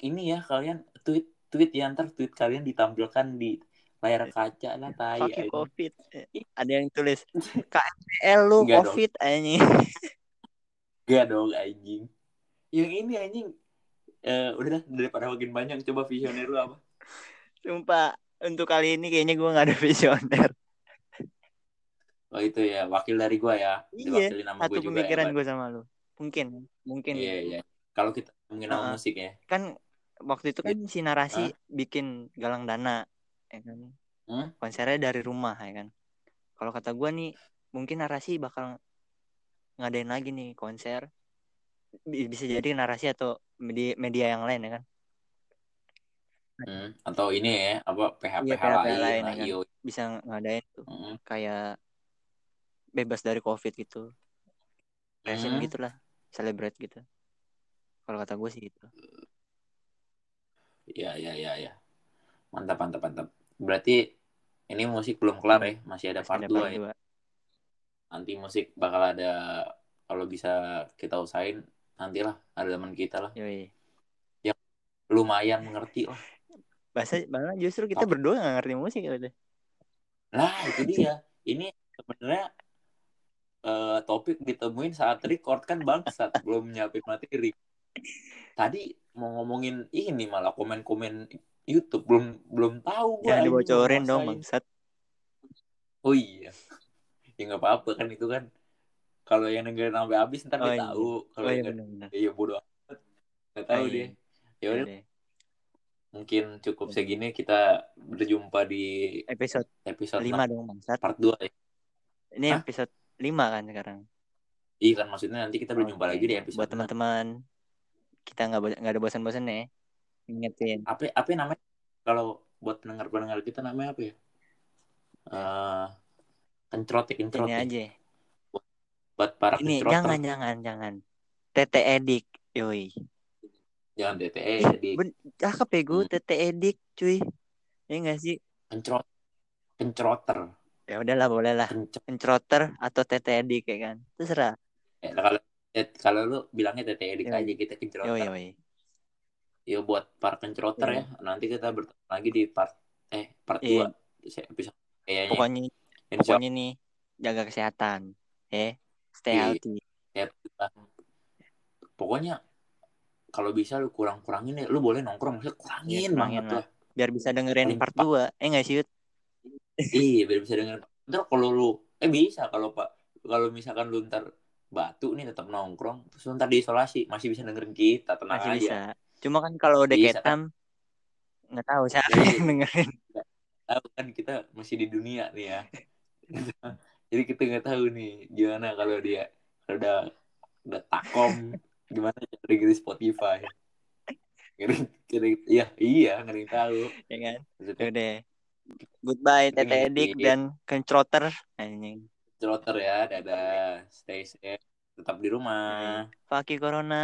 ini ya kalian tweet tweet ya ntar tweet kalian ditampilkan di layar kaca lah tai. Fakir COVID. Ada yang tulis K M L lu Nggak COVID anjing. Enggak dong anjing. Yang ini anjing. Uh, udah daripada makin banyak coba visioner lu apa? Sumpah. Untuk kali ini kayaknya gue gak ada visioner. Oh itu ya, wakil dari gue ya. Iya, satu pemikiran ya, gue sama lu. Mungkin mungkin. Iya, iya. Kalau kita ngomongin uh, musik ya. Kan waktu itu kan si narasi uh? bikin galang dana ya kan? huh? Konsernya dari rumah ya kan. Kalau kata gue nih, mungkin narasi bakal ngadain lagi nih konser. Bisa jadi narasi atau media, media yang lain ya kan. Hmm. Atau ini ya apa P H P ya, lain, lain nah, kan? Bisa ngadain tuh hmm. kayak bebas dari COVID gitu, fashion hmm. gitulah, celebrate gitu. Kalau kata gue sih gitu. Ya ya ya ya, mantap mantap mantap. Berarti ini musik belum kelar ya, masih ada masih part dua ya. Nanti musik bakal ada, kalau bisa kita usahain nantilah ada teman kita lah. Yoi. Yang lumayan mengerti lah. Bahasa malah justru kita Apa? berdua nggak ngerti musik gitu. Lah itu dia. Ini sebenarnya uh, topik ditemuin saat record kan bangsat belum nyiapin materi. Tadi mau ngomongin ini malah komen-komen YouTube belum belum tahu gua. Jangan dibocorin dong bangsat. Oh iya. Ya nggak apa-apa kan itu kan. Kalau yang dengerin sampai habis ntar dia oh, tahu. Kalau oh, iya, yang iya bodoh amat. Nggak tahu oh, iya. deh. Ya udah. Mungkin cukup segini, kita berjumpa di episode episode lima dong Bang Sat. Part dua ya. Ini Hah? episode lima kan sekarang. Iya kan maksudnya nanti kita berjumpa okay. lagi di episode. Buat teman-teman kita nggak nggak ada bosan-bosan ya. Ingetin. Apa apa namanya? Kalau buat pendengar-pendengar kita namanya apa ya? Uh, kencrot ya kencrot. Ini ya. aja. Buat, buat para ini kencrot. Jangan jangan jangan. Tete Edik, yoi. Jangan T T E Edik. Cakep ya gue, T T E Edik cuy. Iya gak sih? Kencrot. Kencroter. Ya udahlah boleh lah. Kencroter atau T T E Edik ya kan. Terserah. Eh, kalau kalau lu bilangnya T T E Edik aja, kita kencroter. Yo, yo, yo. yo buat para kencroter yo. ya. Nanti kita bertemu lagi di part eh part yo. dua. Episode kayaknya. Pokoknya, pokoknya nih jaga kesehatan. Eh, stay yo. healthy. Ya, pokoknya kalau bisa lu kurang-kurangin deh. Lu boleh nongkrong, maksudnya kurangin, ya, kurangin banget lah. Biar bisa dengerin part dua. Eh enggak sih, Yud? Iya, biar bisa dengerin. Ntar kalau lu eh bisa kalau Pak kalau misalkan lu ntar batu nih tetap nongkrong, terus ntar diisolasi masih bisa dengerin kita, tenang masih aja. Masih bisa. Cuma kan kalau udah ketam enggak tahu siapa yang dengerin. Tahu kan kita masih di dunia nih ya. Jadi kita enggak tahu nih gimana kalau dia kalau udah udah takom gimana ngeri-ngeri Spotify ngeri-ngeri ya iya ngeri tahu ya kan udah goodbye Tete Edik dan kencroter anjing kencroter ya dadah stay safe tetap di rumah fakir corona.